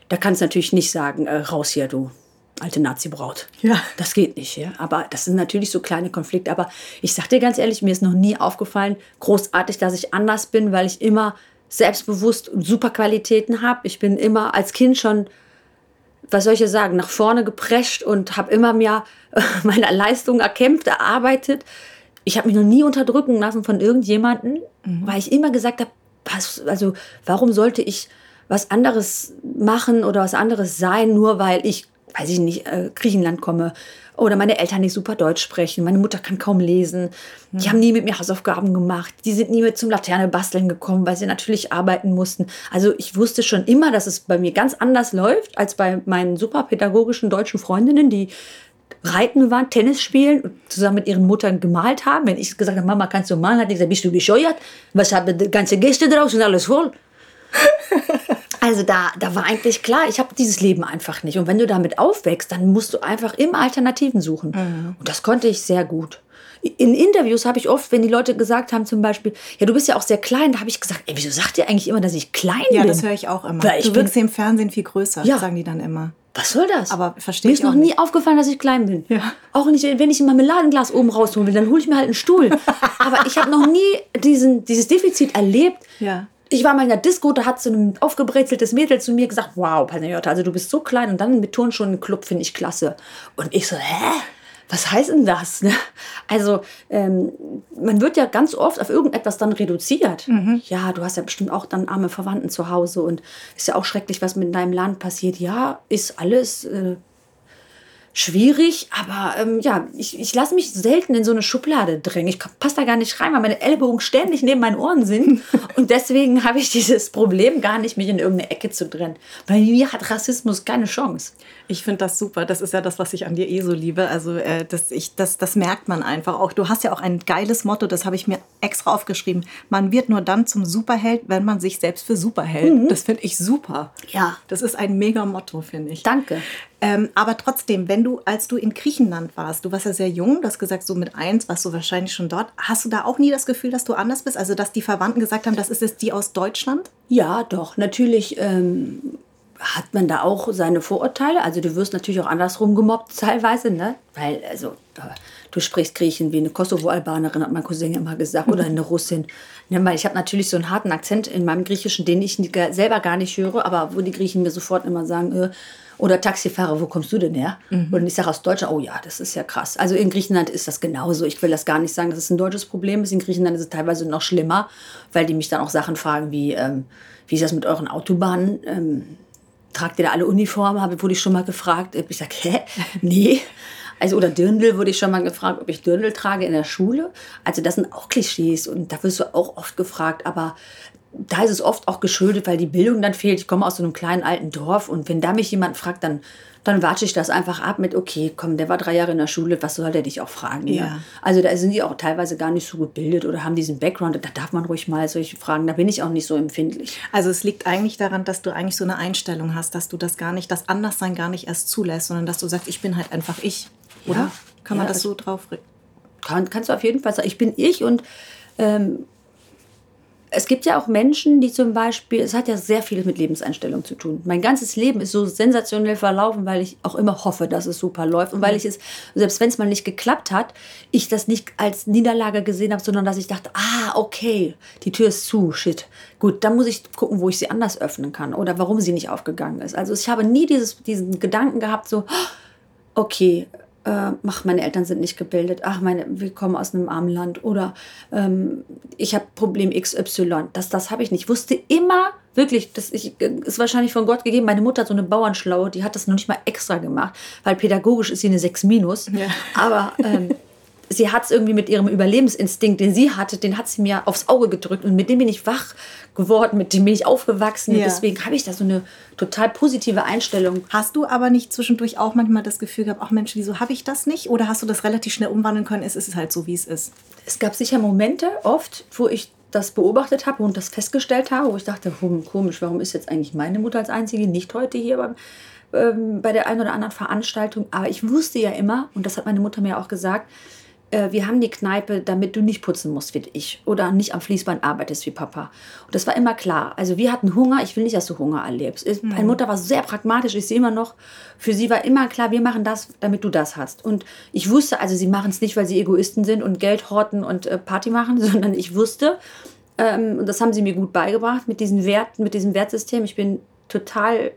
Da kannst du natürlich nicht sagen, äh, raus hier, du alte Nazi-Braut. Ja. Das geht nicht, ja. Aber das sind natürlich so kleine Konflikte. Aber ich sag dir ganz ehrlich, mir ist noch nie aufgefallen, großartig, dass ich anders bin, weil ich immer selbstbewusst super Qualitäten habe. Ich bin immer als Kind schon, was soll ich ja sagen, nach vorne geprescht und habe immer mehr meine Leistung erkämpft, erarbeitet. Ich habe mich noch nie unterdrücken lassen von irgendjemandem, mhm. weil ich immer gesagt habe, also warum sollte ich was anderes machen oder was anderes sein, nur weil ich, weiß ich nicht, äh, Griechenland komme oder meine Eltern nicht super Deutsch sprechen, meine Mutter kann kaum lesen, die mhm. haben nie mit mir Hausaufgaben gemacht, die sind nie mit zum Laterne-Basteln gekommen, weil sie natürlich arbeiten mussten. Also ich wusste schon immer, dass es bei mir ganz anders läuft, als bei meinen super pädagogischen deutschen Freundinnen, die reiten waren, Tennis spielen und zusammen mit ihren Muttern gemalt haben. Wenn ich gesagt habe, Mama, kannst du malen, hat die gesagt, bist du bescheuert? Was haben die ganze Gäste draus und alles voll? Also da, da war eigentlich klar, ich habe dieses Leben einfach nicht. Und wenn du damit aufwächst, dann musst du einfach immer Alternativen suchen. Mhm. Und das konnte ich sehr gut. In Interviews habe ich oft, wenn die Leute gesagt haben zum Beispiel, ja, du bist ja auch sehr klein, da habe ich gesagt, ey, wieso sagt ihr eigentlich immer, dass ich klein ja, bin? Ja, das höre ich auch immer. Weil du wirkst im Fernsehen viel größer, ja. sagen die dann immer. Was soll das? Aber verstehe ich auch nicht. Mir ist noch nie aufgefallen, dass ich klein bin. Ja. Auch nicht, wenn ich ein Marmeladenglas oben rausholen will, dann hole ich mir halt einen Stuhl. Aber ich habe noch nie diesen, dieses Defizit erlebt. Ja. Ich war mal in der Disco, da hat so ein aufgebrezeltes Mädel zu mir gesagt, wow, Panagiota, also du bist so klein und dann mit Turnschuhen im Club finde ich klasse. Und ich so, hä? Was heißt denn das? Also ähm, man wird ja ganz oft auf irgendetwas dann reduziert. Mhm. Ja, du hast ja bestimmt auch dann arme Verwandten zu Hause und ist ja auch schrecklich, was mit deinem Land passiert. Ja, ist alles äh, schwierig, aber ähm, ja, ich, ich lasse mich selten in so eine Schublade drängen. Ich passe da gar nicht rein, weil meine Ellbogen ständig neben meinen Ohren sind. Und deswegen habe ich dieses Problem gar nicht, mich in irgendeine Ecke zu trennen. Bei mir hat Rassismus keine Chance. Ich finde das super. Das ist ja das, was ich an dir eh so liebe. Also äh, das, ich, das, das merkt man einfach auch. Du hast ja auch ein geiles Motto, das habe ich mir extra aufgeschrieben. Man wird nur dann zum Superheld, wenn man sich selbst für super hält. Mhm. Das finde ich super. Ja. Das ist ein mega Motto, finde ich. Danke. Ähm, aber trotzdem, wenn du, als du in Griechenland warst, du warst ja sehr jung, du hast gesagt, so mit eins warst du wahrscheinlich schon dort. Hast du da auch nie das Gefühl, dass du anders bist? Also, dass die Verwandten gesagt haben, das ist jetzt die aus Deutschland? Ja, doch. Natürlich ähm, hat man da auch seine Vorurteile. Also, du wirst natürlich auch andersrum gemobbt teilweise, ne? Weil, also, du sprichst Griechen wie eine Kosovo-Albanerin, hat mein Cousin immer gesagt, oder eine Russin. Ne, weil ich habe natürlich so einen harten Akzent in meinem Griechischen, den ich selber gar nicht höre, aber wo die Griechen mir sofort immer sagen, äh, oder Taxifahrer, wo kommst du denn her? Mhm. Und ich sage aus Deutschland, oh ja, das ist ja krass. Also in Griechenland ist das genauso. Ich will das gar nicht sagen, dass es ein deutsches Problem ist. In Griechenland ist es teilweise noch schlimmer, weil die mich dann auch Sachen fragen wie, ähm, wie ist das mit euren Autobahnen? Ähm, tragt ihr da alle Uniformen? Hab, wurde ich schon mal gefragt. Ich sage, hä? Nee. Also, oder Dirndl wurde ich schon mal gefragt, ob ich Dirndl trage in der Schule. Also das sind auch Klischees und da wirst du auch oft gefragt, aber da ist es oft auch geschuldet, weil die Bildung dann fehlt. Ich komme aus so einem kleinen alten Dorf und wenn da mich jemand fragt, dann, dann watsche ich das einfach ab mit, okay, komm, der war drei Jahre in der Schule, was soll der dich auch fragen? Ja. Ja. Also da sind die auch teilweise gar nicht so gebildet oder haben diesen Background. Da darf man ruhig mal solche Fragen, da bin ich auch nicht so empfindlich. Also es liegt eigentlich daran, dass du eigentlich so eine Einstellung hast, dass du das gar nicht, das Anderssein gar nicht erst zulässt, sondern dass du sagst, ich bin halt einfach ich, oder? Ja. Kann man ja, das so drauf reden? Kann, kannst du auf jeden Fall sagen, ich bin ich und ähm, es gibt ja auch Menschen, die zum Beispiel, es hat ja sehr viel mit Lebenseinstellung zu tun. Mein ganzes Leben ist so sensationell verlaufen, weil ich auch immer hoffe, dass es super läuft. Und weil ich es, selbst wenn es mal nicht geklappt hat, ich das nicht als Niederlage gesehen habe, sondern dass ich dachte, ah, okay, die Tür ist zu, shit. Gut, dann muss ich gucken, wo ich sie anders öffnen kann oder warum sie nicht aufgegangen ist. Also ich habe nie dieses, diesen Gedanken gehabt, so, okay, ach, meine Eltern sind nicht gebildet, ach, meine, wir kommen aus einem armen Land oder ähm, ich habe Problem X Y, das, das habe ich nicht. Ich wusste immer, wirklich, das ich, ist wahrscheinlich von Gott gegeben, meine Mutter hat so eine Bauernschlaue, die hat das noch nicht mal extra gemacht, weil pädagogisch ist sie eine sechs minus, ja. Aber ähm, sie hat es irgendwie mit ihrem Überlebensinstinkt, den sie hatte, den hat sie mir aufs Auge gedrückt und mit dem bin ich wach geworden, mit dem bin ich aufgewachsen. Ja. Deswegen habe ich da so eine total positive Einstellung. Hast du aber nicht zwischendurch auch manchmal das Gefühl gehabt, ach Mensch, wieso habe ich das nicht? Oder hast du das relativ schnell umwandeln können, es ist halt so, wie es ist? Es gab sicher Momente oft, wo ich das beobachtet habe und das festgestellt habe, wo ich dachte, hm, komisch, warum ist jetzt eigentlich meine Mutter als Einzige nicht heute hier beim, ähm, bei der einen oder anderen Veranstaltung? Aber ich wusste ja immer, und das hat meine Mutter mir auch gesagt, wir haben die Kneipe, damit du nicht putzen musst wie ich oder nicht am Fließband arbeitest wie Papa. Und das war immer klar. Also wir hatten Hunger, ich will nicht, dass du Hunger erlebst. Mhm. Meine Mutter war sehr pragmatisch, ich sehe immer noch, für sie war immer klar, wir machen das, damit du das hast. Und ich wusste, also sie machen es nicht, weil sie Egoisten sind und Geld horten und äh, Party machen, sondern ich wusste, ähm, und das haben sie mir gut beigebracht, mit diesen Werten, mit diesem Wertsystem, ich bin total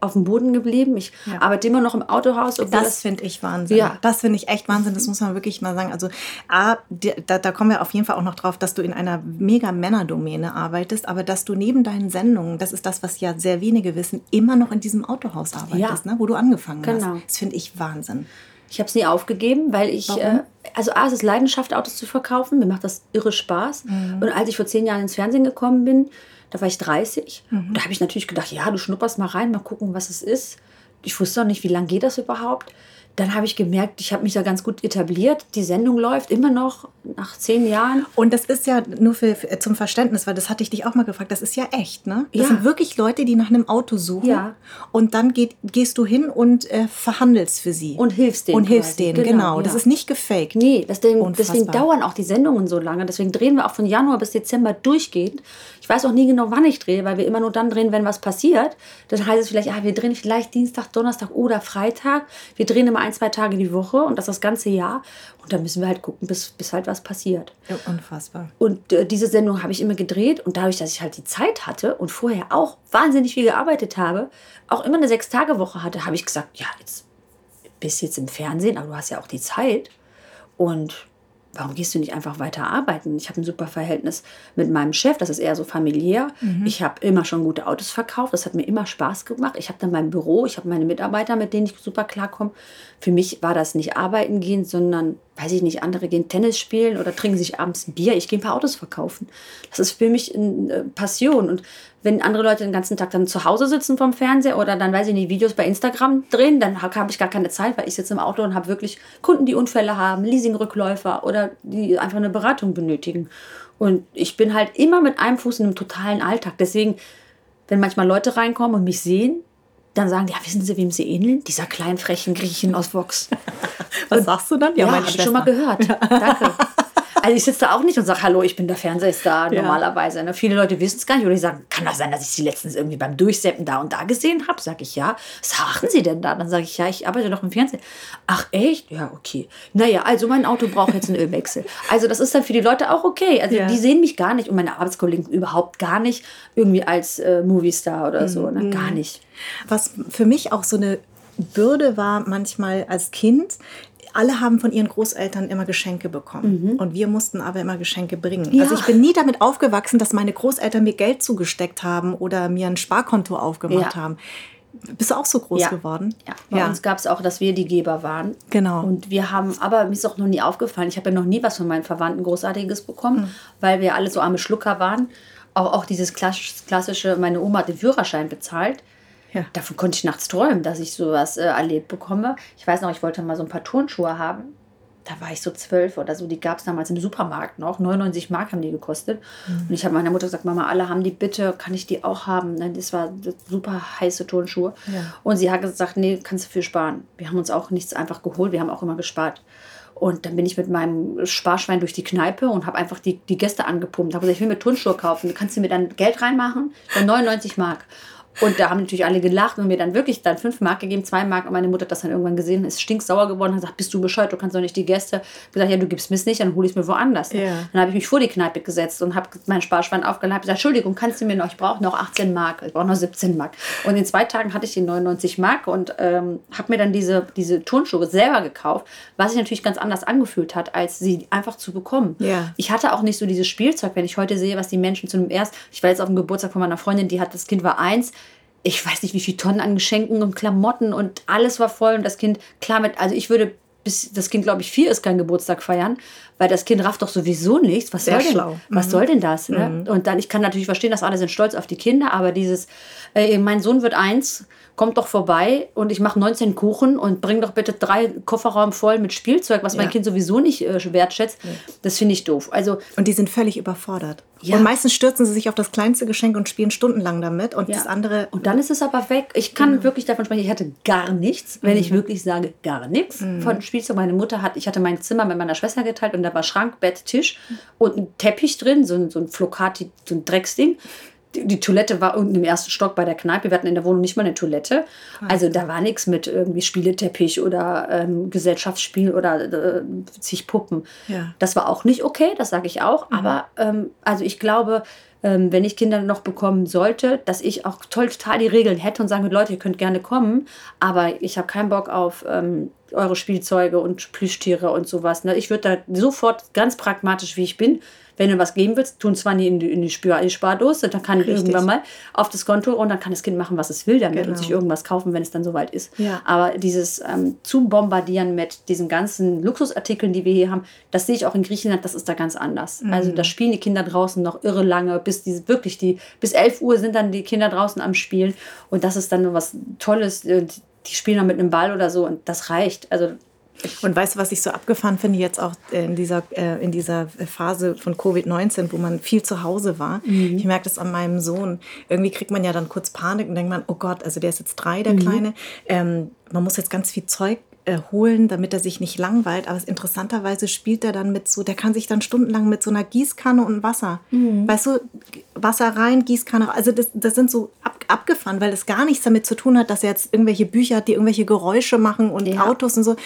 auf dem Boden geblieben. Ich ja. arbeite immer noch im Autohaus. Das, das finde ich Wahnsinn. Ja. Das finde ich echt Wahnsinn. Das muss man wirklich mal sagen. Also A, da, da kommen wir auf jeden Fall auch noch drauf, dass du in einer mega Männerdomäne arbeitest, aber dass du neben deinen Sendungen, das ist das, was ja sehr wenige wissen, immer noch in diesem Autohaus arbeitest, ja. ne, wo du angefangen genau. hast. Das finde ich Wahnsinn. Ich habe es nie aufgegeben, weil ich, äh, also A, es ist Leidenschaft, Autos zu verkaufen. Mir macht das irre Spaß. Mhm. Und als ich vor zehn Jahren ins Fernsehen gekommen bin, da war ich dreißig. Mhm. Und da habe ich natürlich gedacht, ja, du schnupperst mal rein, mal gucken, was es ist. Ich wusste auch nicht, wie lange geht das überhaupt. Dann habe ich gemerkt, ich habe mich da ganz gut etabliert. Die Sendung läuft immer noch nach zehn Jahren. Und das ist ja nur für, für, zum Verständnis, weil das hatte ich dich auch mal gefragt, das ist ja echt, ne? Das ja. sind wirklich Leute, die nach einem Auto suchen. Ja. Und dann geht, gehst du hin und äh, verhandelst für sie. Und hilfst denen. Und hilfst quasi. denen, genau. genau. Ja. Das ist nicht gefaked. Nee, deswegen, deswegen dauern auch die Sendungen so lange. Deswegen drehen wir auch von Januar bis Dezember durchgehend. Ich weiß auch nie genau, wann ich drehe, weil wir immer nur dann drehen, wenn was passiert. Dann heißt es vielleicht, ah, wir drehen vielleicht Dienstag, Donnerstag oder Freitag. Wir drehen immer ein, zwei Tage die Woche und das das ganze Jahr. Und da müssen wir halt gucken, bis, bis halt was passiert. Ja, unfassbar. Und äh, diese Sendung habe ich immer gedreht und dadurch, dass ich halt die Zeit hatte und vorher auch wahnsinnig viel gearbeitet habe, auch immer eine Sechs-Tage-Woche hatte, habe ich gesagt, ja, jetzt bist jetzt im Fernsehen, aber du hast ja auch die Zeit. Und warum gehst du nicht einfach weiter arbeiten? Ich habe ein super Verhältnis mit meinem Chef, das ist eher so familiär. Mhm. Ich habe immer schon gute Autos verkauft, das hat mir immer Spaß gemacht. Ich habe dann mein Büro, ich habe meine Mitarbeiter, mit denen ich super klarkomme. Für mich war das nicht arbeiten gehen, sondern, weiß ich nicht, andere gehen Tennis spielen oder trinken sich abends ein Bier. Ich gehe ein paar Autos verkaufen. Das ist für mich eine Passion. Und wenn andere Leute den ganzen Tag dann zu Hause sitzen vom Fernseher oder dann, weiß ich nicht, Videos bei Instagram drehen, dann habe ich gar keine Zeit, weil ich sitze im Auto und habe wirklich Kunden, die Unfälle haben, Leasingrückläufer oder die einfach eine Beratung benötigen. Und ich bin halt immer mit einem Fuß in einem totalen Alltag. Deswegen, wenn manchmal Leute reinkommen und mich sehen, dann sagen die, ja, wissen Sie, wem Sie ähneln? Dieser kleinen, frechen Griechen aus Vox. Was und, sagst du dann? Ja, ja habe ich schon mal gehört. Ja. Danke. Also ich sitze da auch nicht und sage, hallo, ich bin der Fernsehstar, ja, normalerweise. Ne? Viele Leute wissen es gar nicht. Oder die sagen, kann das sein, dass ich Sie letztens irgendwie beim Durchseppen da und da gesehen habe? Sage ich, ja. Was machen Sie denn da? Dann sage ich, ja, ich arbeite doch im Fernsehen. Ach, echt? Ja, okay. Naja, also mein Auto braucht jetzt einen Ölwechsel. Also das ist dann für die Leute auch okay. Also ja, die sehen mich gar nicht und meine Arbeitskollegen überhaupt gar nicht irgendwie als äh, Moviestar oder so. Ne? Mhm. Gar nicht. Was für mich auch so eine Bürde war manchmal als Kind, alle haben von ihren Großeltern immer Geschenke bekommen. Mhm. Und wir mussten aber immer Geschenke bringen. Ja. Also ich bin nie damit aufgewachsen, dass meine Großeltern mir Geld zugesteckt haben oder mir ein Sparkonto aufgemacht ja. haben. Bist du auch so groß ja. geworden? Ja, bei ja. uns gab es auch, dass wir die Geber waren. Genau. Und wir haben, aber mir ist auch noch nie aufgefallen, ich habe ja noch nie was von meinen Verwandten Großartiges bekommen, mhm. weil wir alle so arme Schlucker waren. Auch, auch dieses klassische, meine Oma hat den Führerschein bezahlt. Ja. Davon konnte ich nachts träumen, dass ich sowas äh, erlebt bekomme. Ich weiß noch, ich wollte mal so ein paar Turnschuhe haben. Da war ich so zwölf oder so. Die gab es damals im Supermarkt noch. neunundneunzig Mark haben die gekostet. Mhm. Und ich habe meiner Mutter gesagt, Mama, alle haben die bitte. Kann ich die auch haben? Das waren super heiße Turnschuhe. Ja. Und sie hat gesagt, nee, kannst du viel sparen. Wir haben uns auch nichts einfach geholt. Wir haben auch immer gespart. Und dann bin ich mit meinem Sparschwein durch die Kneipe und habe einfach die, die Gäste angepumpt. Habe gesagt, ich will mir Turnschuhe kaufen. Kannst du mir dann Geld reinmachen? Dann neunundneunzig Mark. Und da haben natürlich alle gelacht und mir dann wirklich dann fünf Mark gegeben, zwei Mark. Und meine Mutter hat das dann irgendwann gesehen, ist stinksauer geworden und hat gesagt, bist du bescheuert, du kannst doch nicht die Gäste. Gesagt, ja, du gibst mir es nicht, dann hole ich es mir woanders. Yeah. Dann habe ich mich vor die Kneipe gesetzt und habe meinen Sparschwein aufgeladen. Habe gesagt, Entschuldigung, kannst du mir noch, ich brauche noch achtzehn Mark, ich brauche noch siebzehn Mark. Und in zwei Tagen hatte ich die neunundneunzig Mark und ähm, habe mir dann diese, diese Turnschuhe selber gekauft, was sich natürlich ganz anders angefühlt hat, als sie einfach zu bekommen. Yeah. Ich hatte auch nicht so dieses Spielzeug, wenn ich heute sehe, was die Menschen zu einem erst, ich war jetzt auf dem Geburtstag von meiner Freundin, die hat, das Kind war eins, ich weiß nicht, wie viele Tonnen an Geschenken und Klamotten und alles war voll. Und das Kind, klar, mit, also ich würde, bis das Kind, glaube ich, vier ist, keinen Geburtstag feiern, weil das Kind rafft doch sowieso nichts. Was soll denn, was mhm. soll denn das? Ne? Mhm. Und dann, ich kann natürlich verstehen, dass alle sind stolz auf die Kinder, aber dieses, äh, mein Sohn wird eins, kommt doch vorbei und ich mache neunzehn Kuchen und bring doch bitte drei Kofferraum voll mit Spielzeug, was ja. mein Kind sowieso nicht äh, wertschätzt. Ja. Das finde ich doof. Also, und die sind völlig überfordert. Ja. Und meistens stürzen sie sich auf das kleinste Geschenk und spielen stundenlang damit. Und ja. das andere. Und dann ist es aber weg. Ich kann genau. wirklich davon sprechen, ich hatte gar nichts, wenn mhm. ich wirklich sage, gar nichts mhm. von Spielzeug. Meine Mutter hat, ich hatte mein Zimmer mit meiner Schwester geteilt und da war Schrank, Bett, Tisch mhm. und ein Teppich drin, so ein, so ein Flocati, so ein Drecksding. Die Toilette war unten im ersten Stock bei der Kneipe. Wir hatten in der Wohnung nicht mal eine Toilette. Also da war nichts mit irgendwie Spieleteppich oder ähm, Gesellschaftsspiel oder äh, sich Puppen. Ja. Das war auch nicht okay, das sage ich auch. Mhm. Aber ähm, also ich glaube, ähm, wenn ich Kinder noch bekommen sollte, dass ich auch total die Regeln hätte und sagen würde, Leute, ihr könnt gerne kommen, aber ich habe keinen Bock auf ähm, eure Spielzeuge und Plüschtiere und sowas. Ne? Ich würde da sofort ganz pragmatisch, wie ich bin, wenn du was geben willst, tun zwar nie in die, in die Spardose, dann kann Richtig. irgendwann mal auf das Konto und dann kann das Kind machen, was es will damit genau. und sich irgendwas kaufen, wenn es dann soweit ist. Ja. Aber dieses ähm, zu bombardieren mit diesen ganzen Luxusartikeln, die wir hier haben, das sehe ich auch in Griechenland, das ist da ganz anders. Mhm. Also da spielen die Kinder draußen noch irre lange, bis die, wirklich die, bis elf Uhr sind dann die Kinder draußen am Spielen und das ist dann nur was Tolles. Die spielen dann mit einem Ball oder so und das reicht. Also und weißt du, was ich so abgefahren finde jetzt auch in dieser, in dieser Phase von Covid neunzehn, wo man viel zu Hause war? Mhm. Ich merke das an meinem Sohn. Irgendwie kriegt man ja dann kurz Panik und denkt man, oh Gott, also der ist jetzt drei, der mhm. Kleine. Ähm, man muss jetzt ganz viel Zeug äh, holen, damit er sich nicht langweilt. Aber interessanterweise spielt er dann mit so, der kann sich dann stundenlang mit so einer Gießkanne und Wasser, mhm. weißt du, Wasser rein, Gießkanne, also das, das sind so ab, abgefahren, weil das gar nichts damit zu tun hat, dass er jetzt irgendwelche Bücher hat, die irgendwelche Geräusche machen und ja. Autos und so.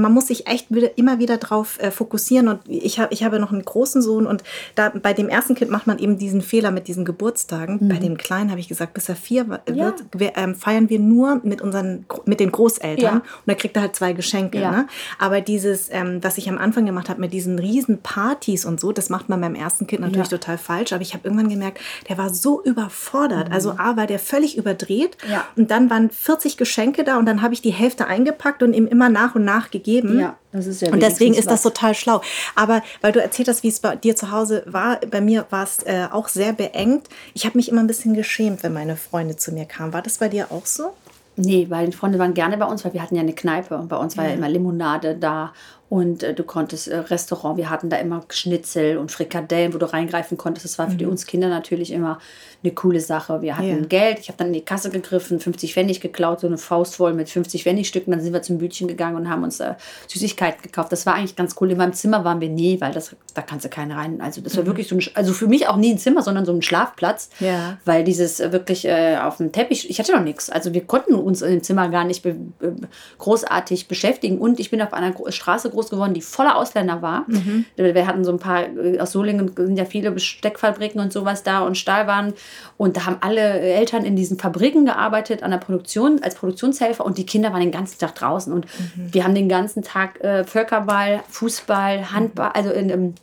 man muss sich echt immer wieder drauf äh, fokussieren. Und ich habe ich habe noch einen großen Sohn, und da bei dem ersten Kind macht man eben diesen Fehler mit diesen Geburtstagen. Mhm. Bei dem Kleinen habe ich gesagt, bis er vier wird, ja. wir, ähm, feiern wir nur mit unseren mit den Großeltern, ja. und dann kriegt er halt zwei Geschenke. Ja. Ne? Aber dieses, ähm, was ich am Anfang gemacht habe mit diesen riesen Partys und so, das macht man beim ersten Kind natürlich ja. total falsch. Aber ich habe irgendwann gemerkt, der war so überfordert. Mhm. Also A, war der völlig überdreht. Ja. Und dann waren vierzig Geschenke da, und dann habe ich die Hälfte eingepackt und ihm immer nach und nach gegeben. Ja, das ist ja und deswegen ist das total schlau. Aber weil du erzählt hast, wie es bei dir zu Hause war, bei mir war es äh, auch sehr beengt. Ich habe mich immer ein bisschen geschämt, wenn meine Freunde zu mir kamen. War das bei dir auch so? Nee, weil die Freunde waren gerne bei uns, weil wir hatten ja eine Kneipe. Bei uns war ja, ja immer Limonade da. Und äh, du konntest äh, Restaurant, wir hatten da immer Schnitzel und Frikadellen, wo du reingreifen konntest. Das war für mhm. uns Kinder natürlich immer eine coole Sache. Wir hatten ja. Geld, ich habe dann in die Kasse gegriffen, fünfzig Pfennig geklaut, so eine Faust voll mit fünfzig Pfennig Stücken. Dann sind wir zum Bütchen gegangen und haben uns äh, Süßigkeiten gekauft. Das war eigentlich ganz cool. In meinem Zimmer waren wir nie, weil das, da kannst du keinen rein. Also das war mhm. wirklich so ein, also für mich auch nie ein Zimmer, sondern so ein Schlafplatz. Ja. Weil dieses äh, wirklich äh, auf dem Teppich, ich hatte noch nichts. Also wir konnten uns im Zimmer gar nicht be- be- großartig beschäftigen. Und ich bin auf einer Gro- Straße groß geworden, die voller Ausländer war. Mhm. Wir hatten so ein paar, aus Solingen sind ja viele Besteckfabriken und sowas da und Stahlwaren. Und da haben alle Eltern in diesen Fabriken gearbeitet, an der Produktion, als Produktionshelfer. Und die Kinder waren den ganzen Tag draußen. Und mhm. wir haben den ganzen Tag äh, Völkerball, Fußball, Handball, also in einem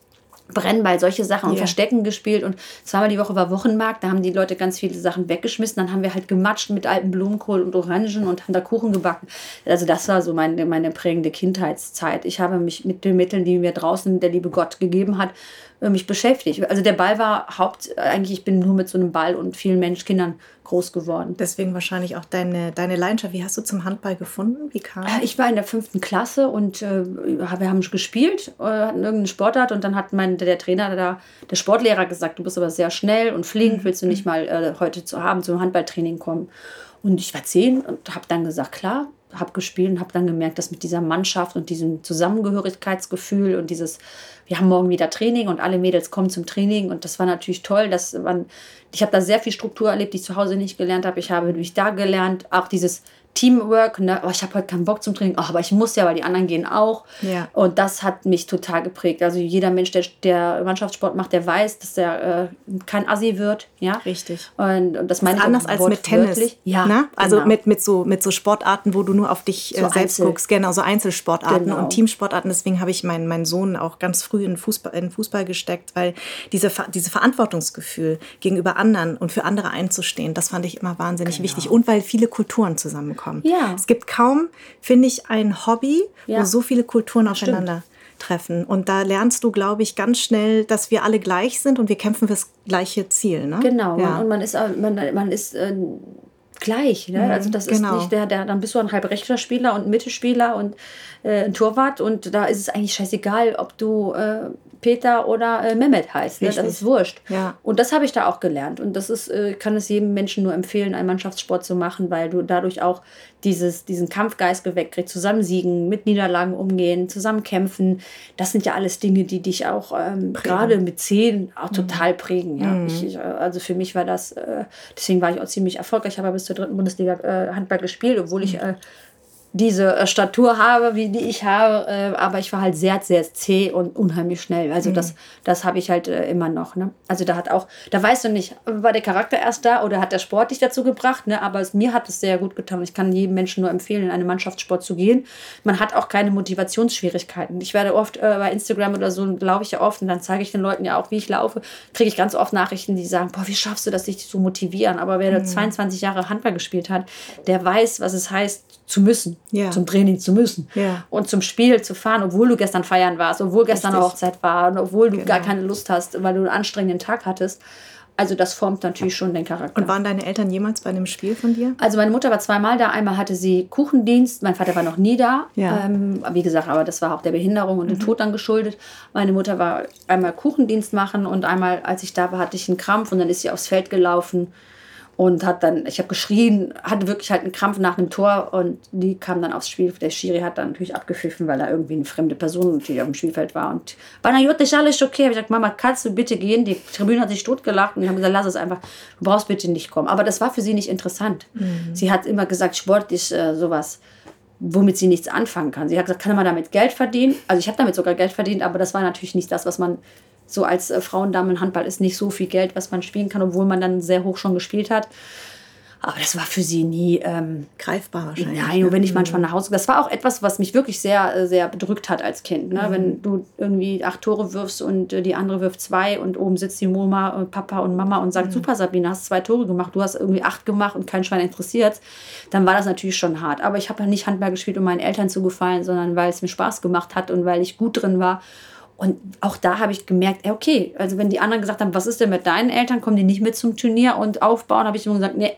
Brennball, solche Sachen und yeah. Verstecken gespielt, und zweimal die Woche war Wochenmarkt, da haben die Leute ganz viele Sachen weggeschmissen, dann haben wir halt gematscht mit alten Blumenkohl und Orangen und haben da Kuchen gebacken. Also das war so meine, meine prägende Kindheitszeit. Ich habe mich mit den Mitteln, die mir draußen der liebe Gott gegeben hat, mich beschäftigt. Also der Ball war Haupt, eigentlich ich bin nur mit so einem Ball und vielen Menschen, Kindern groß geworden. Deswegen wahrscheinlich auch deine, deine Leidenschaft. Wie hast du zum Handball gefunden? Wie kam? Ich war in der fünften Klasse und äh, wir haben gespielt, äh, hatten irgendeinen Sportart, und dann hat mein, der Trainer, der, der Sportlehrer gesagt, du bist aber sehr schnell und flink, willst du nicht mal äh, heute zu Abend zum Handballtraining kommen? Und ich war zehn und habe dann gesagt, klar, habe gespielt und habe dann gemerkt, dass mit dieser Mannschaft und diesem Zusammengehörigkeitsgefühl und dieses, wir haben morgen wieder Training und alle Mädels kommen zum Training, und das war natürlich toll, dass man, ich habe da sehr viel Struktur erlebt, die ich zu Hause nicht gelernt habe, ich habe mich da gelernt, auch dieses Teamwork, ne? Oh, ich habe heute keinen Bock zum Training, oh, aber ich muss ja, weil die anderen gehen auch, ja. Und das hat mich total geprägt, also jeder Mensch, der, der Mannschaftssport macht, der weiß, dass der äh, kein Assi wird, ja, richtig, und, und das, das meine ist anders ich als mit Tennis, wirklich. Ja, ne? Also genau. mit, mit, so, mit so Sportarten, wo du nur auf dich so äh, selbst Einzel. guckst, genau, so Einzelsportarten genau. und Teamsportarten, deswegen habe ich meinen, meinen Sohn auch ganz früh in Fußball, in Fußball gesteckt, weil diese, diese Verantwortungsgefühl gegenüber anderen und für andere einzustehen, das fand ich immer wahnsinnig genau. wichtig, und weil viele Kulturen zusammenkommen. Ja. Es gibt kaum, finde ich, ein Hobby, ja. wo so viele Kulturen aufeinander treffen. Und da lernst du, glaube ich, ganz schnell, dass wir alle gleich sind und wir kämpfen fürs gleiche Ziel. Ne? Genau. Ja. Und man ist, man, man ist äh, gleich. Ne? Mhm, also das genau. ist nicht der, der, dann bist du ein halbrechter Spieler und Mittelspieler und äh, ein Torwart, und da ist es eigentlich scheißegal, ob du äh, Peter oder äh, Mehmet heißt. Ne? Das ist wurscht. Ja. Und das habe ich da auch gelernt. Und das ist, äh, kann es jedem Menschen nur empfehlen, einen Mannschaftssport zu machen, weil du dadurch auch dieses, diesen Kampfgeist geweckt kriegst. Zusammen siegen, mit Niederlagen umgehen, zusammen kämpfen. Das sind ja alles Dinge, die dich auch ähm, gerade mit zehn auch mhm. total prägen. Ja? Mhm. Ich, ich, also für mich war das, äh, deswegen war ich auch ziemlich erfolgreich. Ich habe bis zur dritten Bundesliga äh, Handball gespielt, obwohl mhm. ich äh, diese Statur habe, wie die ich habe, aber ich war halt sehr, sehr zäh und unheimlich schnell. Also mhm. das, das habe ich halt immer noch. Ne? Also da hat auch, da weißt du nicht, war der Charakter erst da oder hat der Sport dich dazu gebracht, ne? Aber es, mir hat es sehr gut getan. Ich kann jedem Menschen nur empfehlen, in einen Mannschaftssport zu gehen. Man hat auch keine Motivationsschwierigkeiten. Ich werde oft äh, bei Instagram oder so, laufe ich ja oft, und dann zeige ich den Leuten ja auch, wie ich laufe, kriege ich ganz oft Nachrichten, die sagen, boah, wie schaffst du das, dich zu motivieren? Aber wer mhm. zweiundzwanzig Jahre Handball gespielt hat, der weiß, was es heißt, zu müssen, ja. zum Training zu müssen ja. und zum Spiel zu fahren, obwohl du gestern feiern warst, obwohl gestern eine Hochzeit war und obwohl du genau. gar keine Lust hast, weil du einen anstrengenden Tag hattest. Also das formt natürlich schon den Charakter. Und waren deine Eltern jemals bei einem Spiel von dir? Also meine Mutter war zweimal da. Einmal hatte sie Kuchendienst, mein Vater war noch nie da. Ja. Ähm, wie gesagt, aber das war auch der Behinderung und mhm. dem Tod dann geschuldet. Meine Mutter war einmal Kuchendienst machen und einmal, als ich da war, hatte ich einen Krampf, und dann ist sie aufs Feld gelaufen. Und hat dann, ich habe geschrien, hatte wirklich halt einen Krampf nach einem Tor, und die kam dann aufs Spiel. Der Schiri hat dann natürlich abgepfiffen, weil da irgendwie eine fremde Person auf dem Spielfeld war. Und Panagiota, ist alles okay? Ich habe gesagt, Mama, kannst du bitte gehen? Die Tribüne hat sich totgelacht, und wir haben gesagt, lass es einfach, du brauchst bitte nicht kommen. Aber das war für sie nicht interessant. Mhm. Sie hat immer gesagt, Sport ist äh, sowas. womit sie nichts anfangen kann. Sie hat gesagt, kann man damit Geld verdienen? Also ich habe damit sogar Geld verdient, aber das war natürlich nicht das, was man so als äh, Frauendamen im Handball ist, nicht so viel Geld, was man spielen kann, obwohl man dann sehr hoch schon gespielt hat. Aber das war für sie nie ähm, greifbar wahrscheinlich. Nein, und wenn ich manchmal nach Hause... Das war auch etwas, was mich wirklich sehr, sehr bedrückt hat als Kind. Ne? Mhm. Wenn du irgendwie acht Tore wirfst und die andere wirft zwei und oben sitzt die Mama, Papa und Mama und sagt, mhm. super Sabine, hast zwei Tore gemacht, du hast irgendwie acht gemacht und kein Schwein interessiert, dann war das natürlich schon hart. Aber ich habe ja nicht Handball gespielt, um meinen Eltern zu gefallen, sondern weil es mir Spaß gemacht hat und weil ich gut drin war. Und auch da habe ich gemerkt, okay, also wenn die anderen gesagt haben, was ist denn mit deinen Eltern, kommen die nicht mit zum Turnier und aufbauen, habe ich immer gesagt, nee,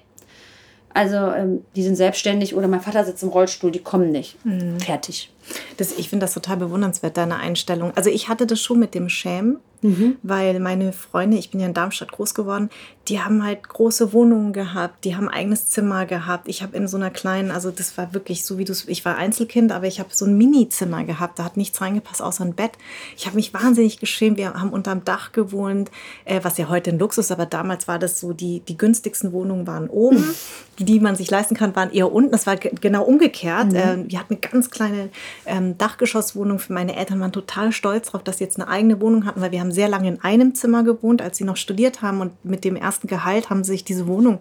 also die sind selbstständig oder mein Vater sitzt im Rollstuhl, die kommen nicht. Mhm. Fertig. Das, ich finde das total bewundernswert, deine Einstellung. Also ich hatte das schon mit dem Schämen, mhm. weil meine Freunde, ich bin ja in Darmstadt groß geworden, die haben halt große Wohnungen gehabt, die haben eigenes Zimmer gehabt. Ich habe in so einer kleinen, also das war wirklich so, wie du es, ich war Einzelkind, aber ich habe so ein Mini-Zimmer gehabt, da hat nichts reingepasst außer ein Bett. Ich habe mich wahnsinnig geschämt, wir haben unterm Dach gewohnt, äh, was ja heute ein Luxus, aber damals war das so, die, die günstigsten Wohnungen waren oben, mhm. die, die man sich leisten kann, waren eher unten, das war g- genau umgekehrt. Mhm. Äh, wir hatten eine ganz kleine... Ähm, Dachgeschosswohnung für meine Eltern, waren total stolz darauf, dass sie jetzt eine eigene Wohnung hatten, weil wir haben sehr lange in einem Zimmer gewohnt, als sie noch studiert haben, und mit dem ersten Gehalt haben sie sich diese Wohnung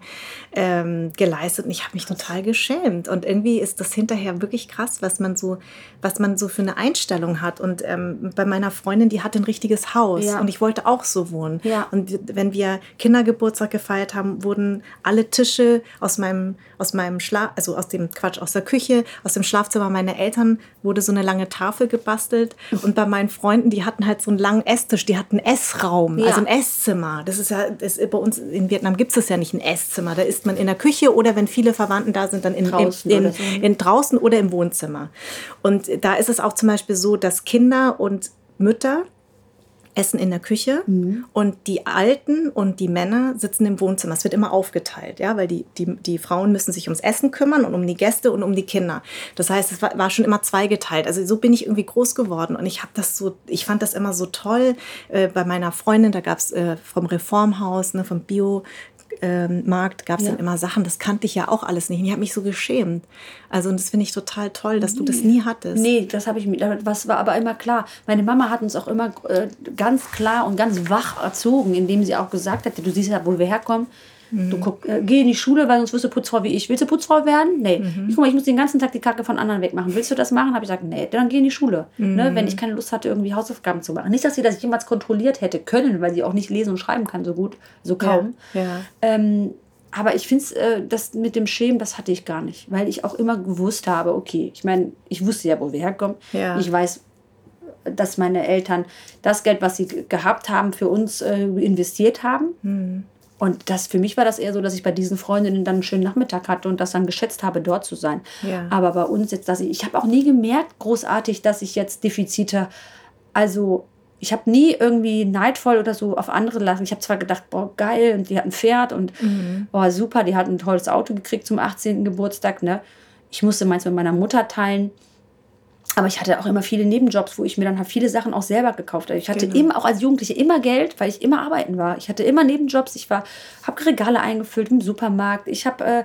ähm, geleistet und ich habe mich total geschämt und irgendwie ist das hinterher wirklich krass, was man so, was man so für eine Einstellung hat. Und ähm, bei meiner Freundin, die hat ein richtiges Haus ja. und ich wollte auch so wohnen ja. und wenn wir Kindergeburtstag gefeiert haben, wurden alle Tische aus meinem, aus meinem Schlaf, also aus dem Quatsch, aus der Küche, aus dem Schlafzimmer meiner Eltern wurde so eine lange Tafel gebastelt. Und bei meinen Freunden, die hatten halt so einen langen Esstisch, die hatten einen Essraum, ja. also ein Esszimmer. Das ist ja, das ist, bei uns in Vietnam gibt es das ja nicht, ein Esszimmer. Da isst man in der Küche oder wenn viele Verwandten da sind, dann in, draußen, in, in, oder so. in, draußen oder im Wohnzimmer. Und da ist es auch zum Beispiel so, dass Kinder und Mütter essen in der Küche mhm. und die Alten und die Männer sitzen im Wohnzimmer. Es wird immer aufgeteilt, ja, weil die, die, die Frauen müssen sich ums Essen kümmern und um die Gäste und um die Kinder. Das heißt, es war, war schon immer zweigeteilt. Also so bin ich irgendwie groß geworden und ich habe das so, ich fand das immer so toll. Äh, bei meiner Freundin, da gab es äh, vom Reformhaus, ne, vom Bio Ähm, Markt gab es ja. dann immer Sachen, das kannte ich ja auch alles nicht. Und ich habe mich so geschämt. Also und das finde ich total toll, dass nee. du das nie hattest. Nee, das habe ich mir, was war aber immer klar. Meine Mama hat uns auch immer äh, ganz klar und ganz wach erzogen, indem sie auch gesagt hat, du siehst ja, wo wir herkommen. Mhm. Du guck, äh, geh in die Schule, weil sonst wirst du Putzfrau wie ich. Willst du Putzfrau werden? Nee. Mhm. Ich, guck mal, ich muss den ganzen Tag die Kacke von anderen wegmachen. Willst du das machen? Habe ich gesagt, nee, dann geh in die Schule. Mhm. Ne, wenn ich keine Lust hatte, irgendwie Hausaufgaben zu machen. Nicht, dass sie das jemals kontrolliert hätte können, weil sie auch nicht lesen und schreiben kann so gut, so kaum. Ja. Ja. Ähm, aber ich finde es, äh, das mit dem Schämen, das hatte ich gar nicht. Weil ich auch immer gewusst habe, okay, ich meine, ich wusste ja, wo wir herkommen. Ja. Ich weiß, dass meine Eltern das Geld, was sie gehabt haben, für uns äh, investiert haben. Mhm. Und das, für mich war das eher so, dass ich bei diesen Freundinnen dann einen schönen Nachmittag hatte und das dann geschätzt habe, dort zu sein. Ja. Aber bei uns jetzt, dass ich, ich habe auch nie gemerkt, großartig, dass ich jetzt Defizite, also ich habe nie irgendwie neidvoll oder so auf andere lassen. Ich habe zwar gedacht, boah, geil, und die hat ein Pferd und mhm. boah, super, die hat ein tolles Auto gekriegt zum achtzehnten Geburtstag, ne? Ich musste meins mit meiner Mutter teilen. Aber ich hatte auch immer viele Nebenjobs, wo ich mir dann viele Sachen auch selber gekauft habe. Ich hatte genau. immer, auch als Jugendliche, immer Geld, weil ich immer arbeiten war. Ich hatte immer Nebenjobs. Ich war, habe Regale eingefüllt im Supermarkt. Ich habe äh,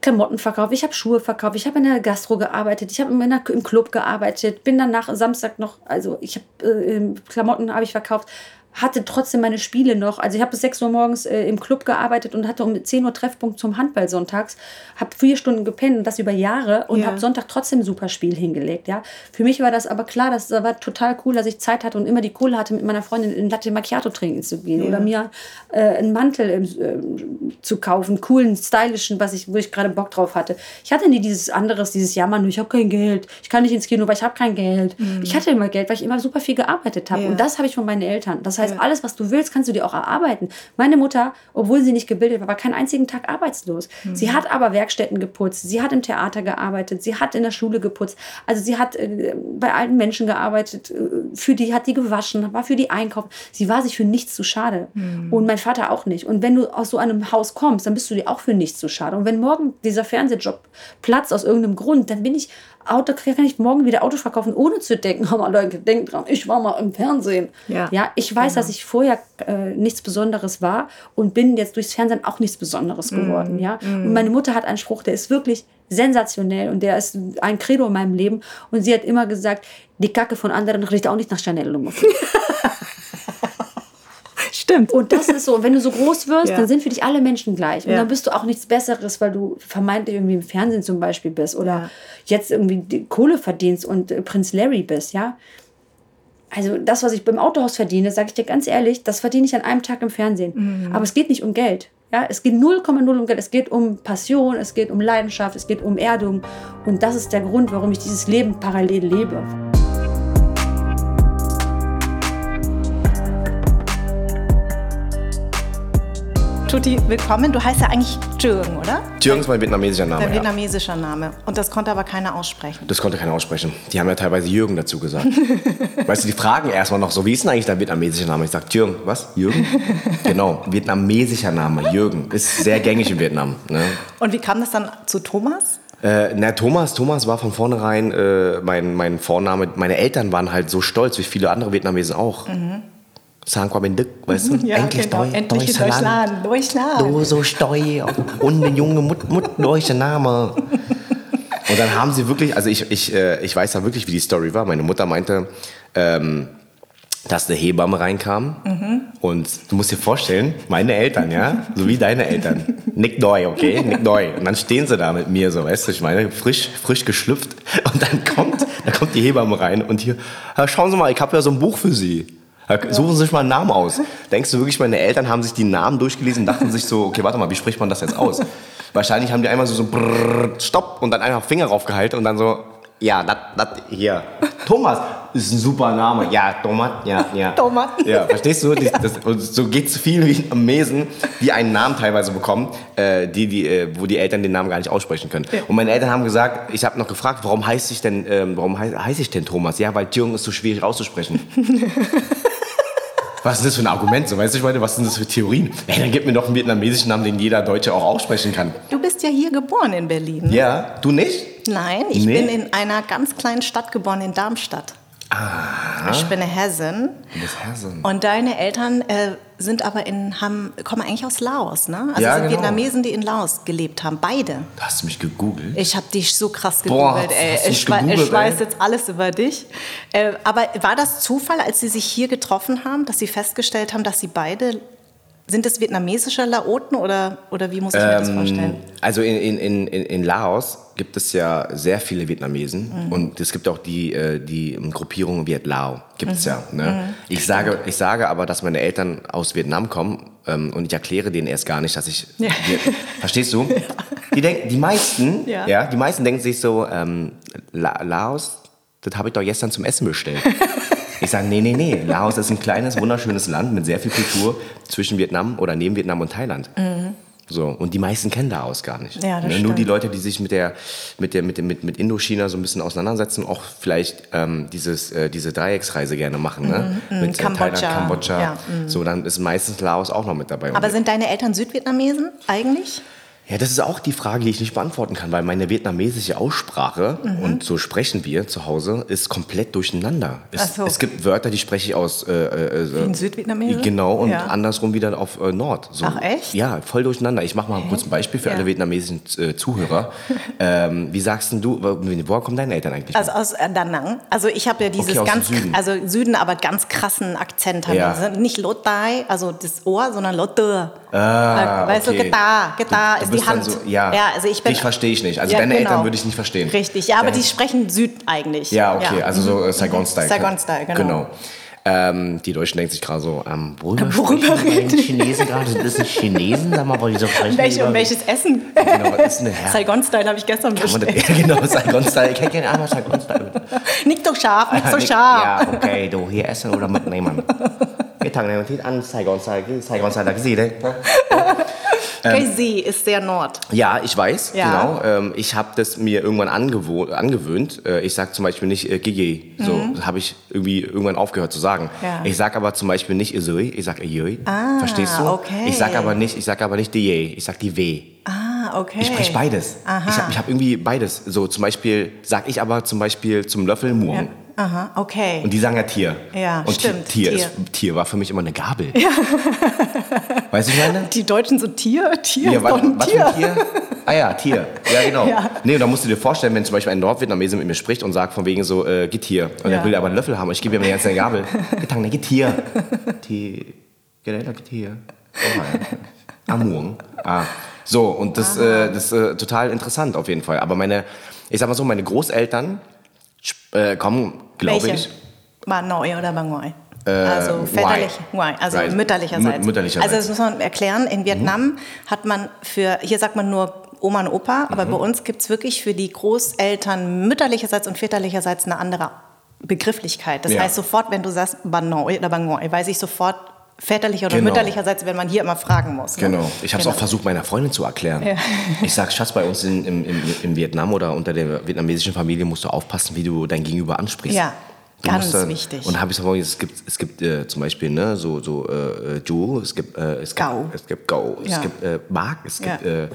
Klamotten verkauft. Ich habe Schuhe verkauft. Ich habe in der Gastro gearbeitet. Ich habe im Club gearbeitet. Bin danach Samstag noch, also ich habe äh, Klamotten habe ich verkauft. Hatte trotzdem meine Spiele noch. Also ich habe bis sechs Uhr morgens äh, im Club gearbeitet und hatte um zehn Uhr Treffpunkt zum Handball sonntags. Habe vier Stunden gepennt und das über Jahre und ja. habe Sonntag trotzdem ein super Spiel hingelegt. Ja? Für mich war das aber klar, das war total cool, dass ich Zeit hatte und immer die Kohle hatte, mit meiner Freundin in Latte Macchiato trinken zu gehen ja. oder mir äh, einen Mantel äh, zu kaufen, coolen, stylischen, was ich, wo ich gerade Bock drauf hatte. Ich hatte nie dieses anderes, dieses Jammern, ich habe kein Geld, ich kann nicht ins Kino, weil ich habe kein Geld. Mhm. Ich hatte immer Geld, weil ich immer super viel gearbeitet habe ja. und das habe ich von meinen Eltern. Das heißt, also alles, was du willst, kannst du dir auch erarbeiten. Meine Mutter, obwohl sie nicht gebildet war, war keinen einzigen Tag arbeitslos. Mhm. Sie hat aber Werkstätten geputzt, sie hat im Theater gearbeitet, sie hat in der Schule geputzt. Also sie hat äh, bei alten Menschen gearbeitet, für die hat die gewaschen, war für die einkaufen. Sie war sich für nichts zu schade. Mhm. Und mein Vater auch nicht. Und wenn du aus so einem Haus kommst, dann bist du dir auch für nichts zu schade. Und wenn morgen dieser Fernsehjob platzt aus irgendeinem Grund, dann bin ich Auto kann ich morgen wieder Autos verkaufen, ohne zu denken, haben alle gedenkt dran, ich war mal im Fernsehen. Ja, ja ich weiß, genau. dass ich vorher äh, nichts Besonderes war und bin jetzt durchs Fernsehen auch nichts Besonderes geworden. Mm, ja? Mm. Und meine Mutter hat einen Spruch, der ist wirklich sensationell und der ist ein Credo in meinem Leben. Und sie hat immer gesagt, die Kacke von anderen riecht auch nicht nach Chanel. Stimmt. Und das ist so, wenn du so groß wirst, ja. dann sind für dich alle Menschen gleich. Und ja. dann bist du auch nichts Besseres, weil du vermeintlich irgendwie im Fernsehen zum Beispiel bist oder ja. jetzt irgendwie Kohle verdienst und Prinz Larry bist, ja. Also das, was ich beim Autohaus verdiene, sage ich dir ganz ehrlich, das verdiene ich an einem Tag im Fernsehen. Mhm. Aber es geht nicht um Geld, ja. Es geht null Komma null um Geld. Es geht um Passion, es geht um Leidenschaft, es geht um Erdung. Und das ist der Grund, warum ich dieses Leben parallel lebe. Tutti, willkommen. Du heißt ja eigentlich Jürgen, oder? Jürgen ist mein vietnamesischer Name, Dein ja. vietnamesischer Name. Und das konnte aber keiner aussprechen. Das konnte keiner aussprechen. Die haben ja teilweise Jürgen dazu gesagt. Weißt du, die fragen erstmal noch so, wie ist denn eigentlich dein vietnamesischer Name? Ich sage, Jürgen. Was? Jürgen? Genau, vietnamesischer Name, Jürgen. Ist sehr gängig in Vietnam. Ne? Und wie kam das dann zu Thomas? Äh, na, Thomas, Thomas war von vornherein äh, mein, mein Vorname. Meine Eltern waren halt so stolz, wie viele andere Vietnamesen auch. Mhm. Sang qua bên Đức, weißt du? Ja, endlich genau. Deu- endlich Deutschland. Deutschland. Deutschland. Du so stolz und der junge Mut, Mut, deutscher Name. Und dann haben sie wirklich, also ich, ich, ich weiß dann wirklich, wie die Story war. Meine Mutter meinte, ähm, dass eine Hebamme reinkam. Mhm. Und du musst dir vorstellen, meine Eltern, ja, so wie deine Eltern. Nick Doi, okay? Nick Doi. Und dann stehen sie da mit mir so, weißt du, ich meine, frisch, frisch geschlüpft. Und dann kommt, dann kommt die Hebamme rein und hier, schauen Sie mal, ich habe ja so ein Buch für Sie. Suchen Sie sich mal einen Namen aus. Denkst du wirklich, meine Eltern haben sich die Namen durchgelesen und dachten sich so, okay, warte mal, wie spricht man das jetzt aus? Wahrscheinlich haben die einmal so, so brrr, stopp und dann einfach Finger raufgehalten und dann so, ja, das, das, hier. Thomas ist ein super Name. Ja, Thomas, ja, ja. Thomas. Ja, verstehst du? Das, das, so geht es vielen Vietnamesen, die einen Namen teilweise bekommen, äh, die, die, äh, wo die Eltern den Namen gar nicht aussprechen können. Ja. Und meine Eltern haben gesagt, ich habe noch gefragt, warum heiße ich denn, ähm, warum heiße heiß ich denn Thomas? Ja, weil Jürgen ist so schwierig auszusprechen. Was ist das für ein Argument? So, weißt du, ich meine, was sind das für Theorien? Hey, dann gib mir doch einen vietnamesischen Namen, den jeder Deutsche auch aussprechen kann. Du bist ja hier geboren in Berlin. Ne? Ja, du nicht? Nein, ich nee. bin in einer ganz kleinen Stadt geboren, in Darmstadt. Ah. Ich bin eine Hessin. Du bist Hessin. Und deine Eltern äh, sind aber in, haben, kommen eigentlich aus Laos, ne? Also ja, sind genau. Vietnamesen, die in Laos gelebt haben, beide. Hast du mich gegoogelt? Ich habe dich so krass gegoogelt, Boah, ey. Ich, gegoogelt, ich weiß ey. jetzt alles über dich. Äh, aber war das Zufall, als sie sich hier getroffen haben, dass sie festgestellt haben, dass sie beide... Sind das vietnamesische Laoten oder, oder wie muss ich mir ähm, das vorstellen? Also in, in, in, in Laos gibt es ja sehr viele Vietnamesen mhm. und es gibt auch die, die Gruppierung Viet Lao, gibt es mhm. ja. Ne? Mhm. Ich, sage, ich sage aber, dass meine Eltern aus Vietnam kommen ähm, und ich erkläre denen erst gar nicht, dass ich... Ja. Wir, verstehst du? Ja. Die, denk, die, meisten, ja. Ja, die meisten denken sich so, ähm, La- Laos, das habe ich doch gestern zum Essen bestellt. Ich sage, nee, nee, nee, Laos ist ein kleines, wunderschönes Land mit sehr viel Kultur zwischen Vietnam oder neben Vietnam und Thailand. Mhm. So, und die meisten kennen Laos gar nicht. Ja, das ne? Nur die Leute, die sich mit, der, mit, der, mit, der, mit Indochina so ein bisschen auseinandersetzen, auch vielleicht ähm, dieses, äh, diese Dreiecksreise gerne machen. Ne? Mhm, mit Kambodscha. Thailand, Kambodscha. Ja, so, dann ist meistens Laos auch noch mit dabei. Aber sind deine Eltern Südvietnamesen eigentlich? Ja, das ist auch die Frage, die ich nicht beantworten kann, weil meine vietnamesische Aussprache, mhm. und so sprechen wir zu Hause, ist komplett durcheinander. Es, Ach so. es gibt Wörter, die spreche ich aus... Äh, äh, Wie in Südvietnamesen? Genau, und ja. andersrum wieder auf äh, Nord. So. Ach echt? Ja, voll durcheinander. Ich mache mal kurz ein Beispiel für ja. alle vietnamesischen äh, Zuhörer. ähm, wie sagst denn du, woher kommen deine Eltern eigentlich? Also aus äh, Da Nang. Also ich habe ja dieses okay, ganz... Süden. Also Süden, aber ganz krassen Akzent. Haben ja. also nicht Lotai, also das Ohr, sondern Lotte. Ah, weißt okay. du, Geta, Geta du, du ist die Hand. So, ja, ja also ich bin, dich verstehe ich nicht. Also ja, deine genau. Eltern würde ich nicht verstehen. Richtig, ja, aber ja. die sprechen Süd eigentlich. Ja, okay, ja. also so äh, Saigon-Style. Saigon-Style, genau. genau. Ähm, die Deutschen denken sich gerade so, ähm, worüber, worüber reden die Chinesen gerade? Sind das nicht Chinesen? Sag mal, weil die so sprechen. Welche, und welches Essen? Genau, was ist denn der Herr? Saigon-Style habe ich gestern bestellt. Genau, Saigon-Style. Ich hätte gerne einmal Saigon-Style. Nicht so scharf, nicht so scharf. Ja, okay, du hier essen oder mitnehmen. Ich fange nicht an, Saigon-Style, Saigon-Style, da gesehen. Crazy ähm, ist sehr Nord. Ja, ich weiß, ja. genau. Ähm, ich habe das mir irgendwann angewo- angewöhnt. Äh, ich sage zum Beispiel nicht äh, Gigi, so mhm. habe ich irgendwie irgendwann aufgehört zu sagen. Ja. Ich sage aber zum Beispiel nicht Isui, ich sage Iyui. Ah, verstehst du? Okay. Ich sage aber nicht, ich sage aber nicht die, ich sage die W. Ah, Ah, okay. Ich spreche beides. Aha. Ich habe ich hab irgendwie beides. So zum Beispiel, sag ich aber zum Beispiel zum Löffel Murren. Ja. Aha, okay. Und die sagen ja Tier. Ja, und stimmt. Tier, Tier. Ist, Tier war für mich immer eine Gabel. Ja. Weißt du, ich meine? Die Deutschen so Tier, Tier, ja, ist doch ein Tier. Tier. Ah ja, Tier. Ja, genau. Ja. Nee, und da musst du dir vorstellen, wenn zum Beispiel ein Nordvietnamese mit mir spricht und sagt von wegen so, äh, geht hier. Und ja. er will aber einen Löffel haben. Und ich gebe ihm eine ganze Gabel. Getangne, geht hier. Tier. Geht hier. Oh Amung. Ah. So, und das, äh, das ist äh, total interessant auf jeden Fall. Aber meine, ich sag mal so, meine Großeltern Äh, kommen, glaube ich. Ba Noi oder Ba Ngoi? Äh, also väterlich, Ngoi, also right. mütterlicherseits. M- mütterlicherseits. Also das muss man erklären, in Vietnam mhm. hat man für, hier sagt man nur Oma und Opa, aber mhm. bei uns gibt es wirklich für die Großeltern mütterlicherseits und väterlicherseits eine andere Begrifflichkeit. Das ja. heißt sofort, wenn du sagst Ba Noi oder Ba Ngoi, weiß ich sofort, väterlicher oder genau. mütterlicherseits, wenn man hier immer fragen muss. Ne? Genau. Ich habe es genau. auch versucht, meiner Freundin zu erklären. Ja. Ich sage, Schatz, bei uns in, in, in, in Vietnam oder unter der vietnamesischen Familie musst du aufpassen, wie du dein Gegenüber ansprichst. Ja, du ganz dann, wichtig. Und habe ich gesagt, es gibt, es gibt äh, zum Beispiel ne, so so äh, Ju, es gibt äh, es Gau, es gibt Gau, ja. es gibt äh, Bak, es gibt ja. äh,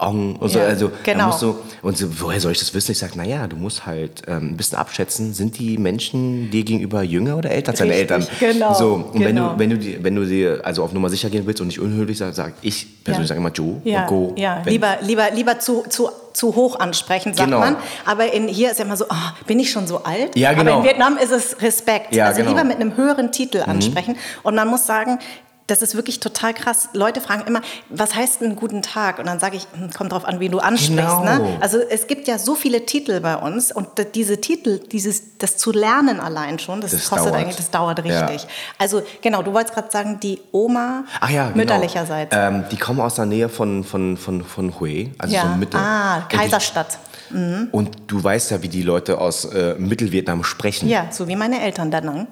Ong und so. Ja. Also genau. musst du, und so, woher soll ich das wissen? Ich sage, naja, du musst halt ähm, ein bisschen abschätzen, sind die Menschen dir gegenüber jünger oder älter als deine Eltern? Genau. So, und genau. wenn du wenn du wenn du dir also auf Nummer sicher gehen willst und nicht unhöflich sagst, sag ich persönlich ja. sage immer Ju ja. und Go. Ja. Lieber lieber lieber zu zu zu hoch ansprechen, sagt genau. man. Aber in, hier ist ja immer so, oh, bin ich schon so alt? Ja, genau. Aber in Vietnam ist es Respekt. Ja, also genau. lieber mit einem höheren Titel ansprechen. Mhm. Und man muss sagen, das ist wirklich total krass. Leute fragen immer, was heißt einen guten Tag? Und dann sage ich, kommt drauf an, wen du ansprichst. Genau. Ne? Also es gibt ja so viele Titel bei uns. Und diese Titel, dieses, das zu lernen allein schon, das, das kostet dauert. eigentlich, das dauert richtig. Ja. Also genau, du wolltest gerade sagen, die Oma Ach ja, genau. mütterlicherseits. Ähm, die kommen aus der Nähe von, von, von, von Hue, also ja. so Mitte. Ah, Kaiserstadt. Mhm. Und du weißt ja, wie die Leute aus äh, Mittelvietnam sprechen. Ja, so wie meine Eltern da lang.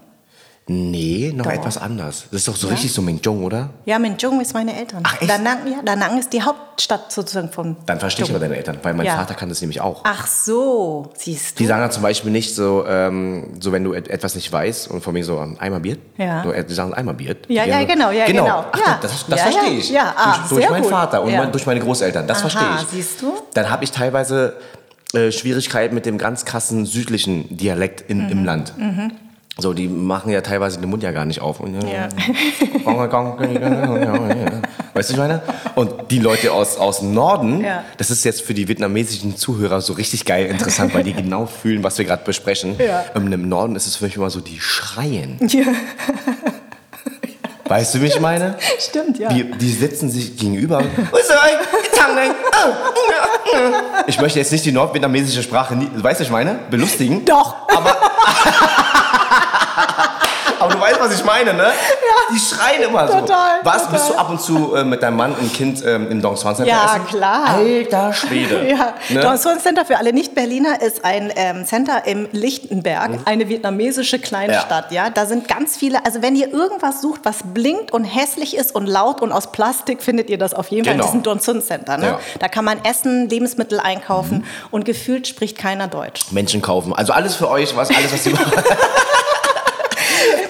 Nee, noch doch. etwas anders. Das ist doch so ja. richtig so Minh Chung, oder? Ja, Minh Chung ist meine Eltern. Ach, echt? Da Nang, ja, Da Nang ist die Hauptstadt sozusagen von Dann verstehe Chung. ich aber deine Eltern, weil mein ja. Vater kann das nämlich auch. Ach so, siehst du. Die sagen dann zum Beispiel nicht so, ähm, so wenn du etwas nicht weißt und von mir so einmal Bier. Ja. So, die sagen einmal Bier. Ja, ja, so, genau, ja, genau. genau. Ach, ja. Das, das, das ja, verstehe ja. ich. Ja, ah, durch durch meinen gut. Vater und ja. mein, durch meine Großeltern, das Aha, verstehe ich. siehst du. Dann habe ich teilweise äh, Schwierigkeiten mit dem ganz krassen südlichen Dialekt in, mhm. im Land. Mhm. So, die machen ja teilweise den Mund ja gar nicht auf. Ja. Weißt du, ich meine? Und die Leute aus, aus dem Norden, ja. das ist jetzt für die vietnamesischen Zuhörer so richtig geil interessant, weil die genau fühlen, was wir gerade besprechen. Ja. Und im Norden ist es für mich immer so, die schreien. Ja. Weißt du, wie ich meine? Stimmt, ja. Die, die sitzen sich gegenüber. Ich möchte jetzt nicht die nordvietnamesische Sprache, weißt du, ich meine? Belustigen. Doch. Aber... Aber du weißt, was ich meine, ne? Ja, die schreien immer total, so. Was, total. Bist du ab und zu äh, mit deinem Mann und Kind ähm, im Đồng Xuân Center ja, essen? Ja, klar. Alter Schwede. Ja. Ne? Đồng Xuân Center, für alle Nicht-Berliner, ist ein ähm, Center im Lichtenberg, mhm. eine vietnamesische Kleinstadt. Ja. ja. Da sind ganz viele, also wenn ihr irgendwas sucht, was blinkt und hässlich ist und laut und aus Plastik, findet ihr das auf jeden genau. Fall in diesem Đồng Xuân Center. Ne? Ja. Da kann man essen, Lebensmittel einkaufen mhm. und gefühlt spricht keiner Deutsch. Menschen kaufen. Also alles für euch, was, alles, was ihr machen.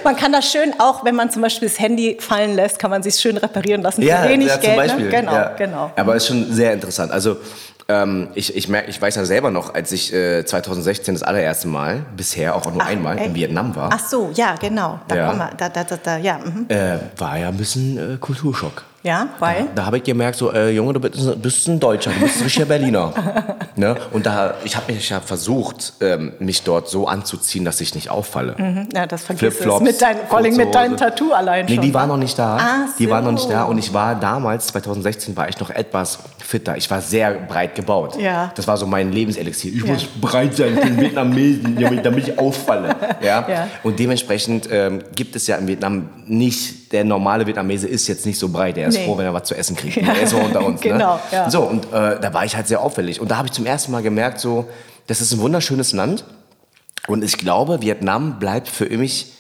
Man kann das schön auch, wenn man zum Beispiel das Handy fallen lässt, kann man sich schön reparieren lassen. Ja, für wenig ja, zum Geld. Beispiel. Ne? Genau, ja. genau. Aber ist schon sehr interessant. Also ähm, ich, ich merke, ich weiß ja selber noch, als ich äh, zweitausendsechzehn das allererste Mal, bisher auch nur Ach, einmal echt? in Vietnam war. Ach so, ja, genau. Da ja. kommen wir. Da, da, da, da, ja. Mhm. Äh, war ja ein bisschen äh, Kulturschock. Ja, weil? Da, da habe ich gemerkt, so, äh, Junge, du bist, bist ein Deutscher, du bist ein richtiger Berliner. Ne? Und da, ich habe mich ja versucht, ähm, mich dort so anzuziehen, dass ich nicht auffalle. Mhm. Ja, das vergisst du. Mit dein, vor allem mit deinem Tattoo allein schon. Nee, die war noch nicht da. Ah, die so. war noch nicht da. Und ich war damals, zweitausendsechzehn, war ich noch etwas fitter. Ich war sehr breit gebaut. Ja. Das war so mein Lebenselixier. Ich ja. muss breit sein, ich bin Vietnamesen, damit ich auffalle. Ja? Ja. Und dementsprechend ähm, gibt es ja in Vietnam nicht, der normale Vietnamese ist jetzt nicht so breit, der ist Nee. froh, wenn er was zu essen kriegt. Ja. Er ist so unter uns. Genau, ne? ja. So, und äh, da war ich halt sehr auffällig. Und da habe ich zum ersten Mal gemerkt, so, das ist ein wunderschönes Land. Und ich glaube, Vietnam bleibt für mich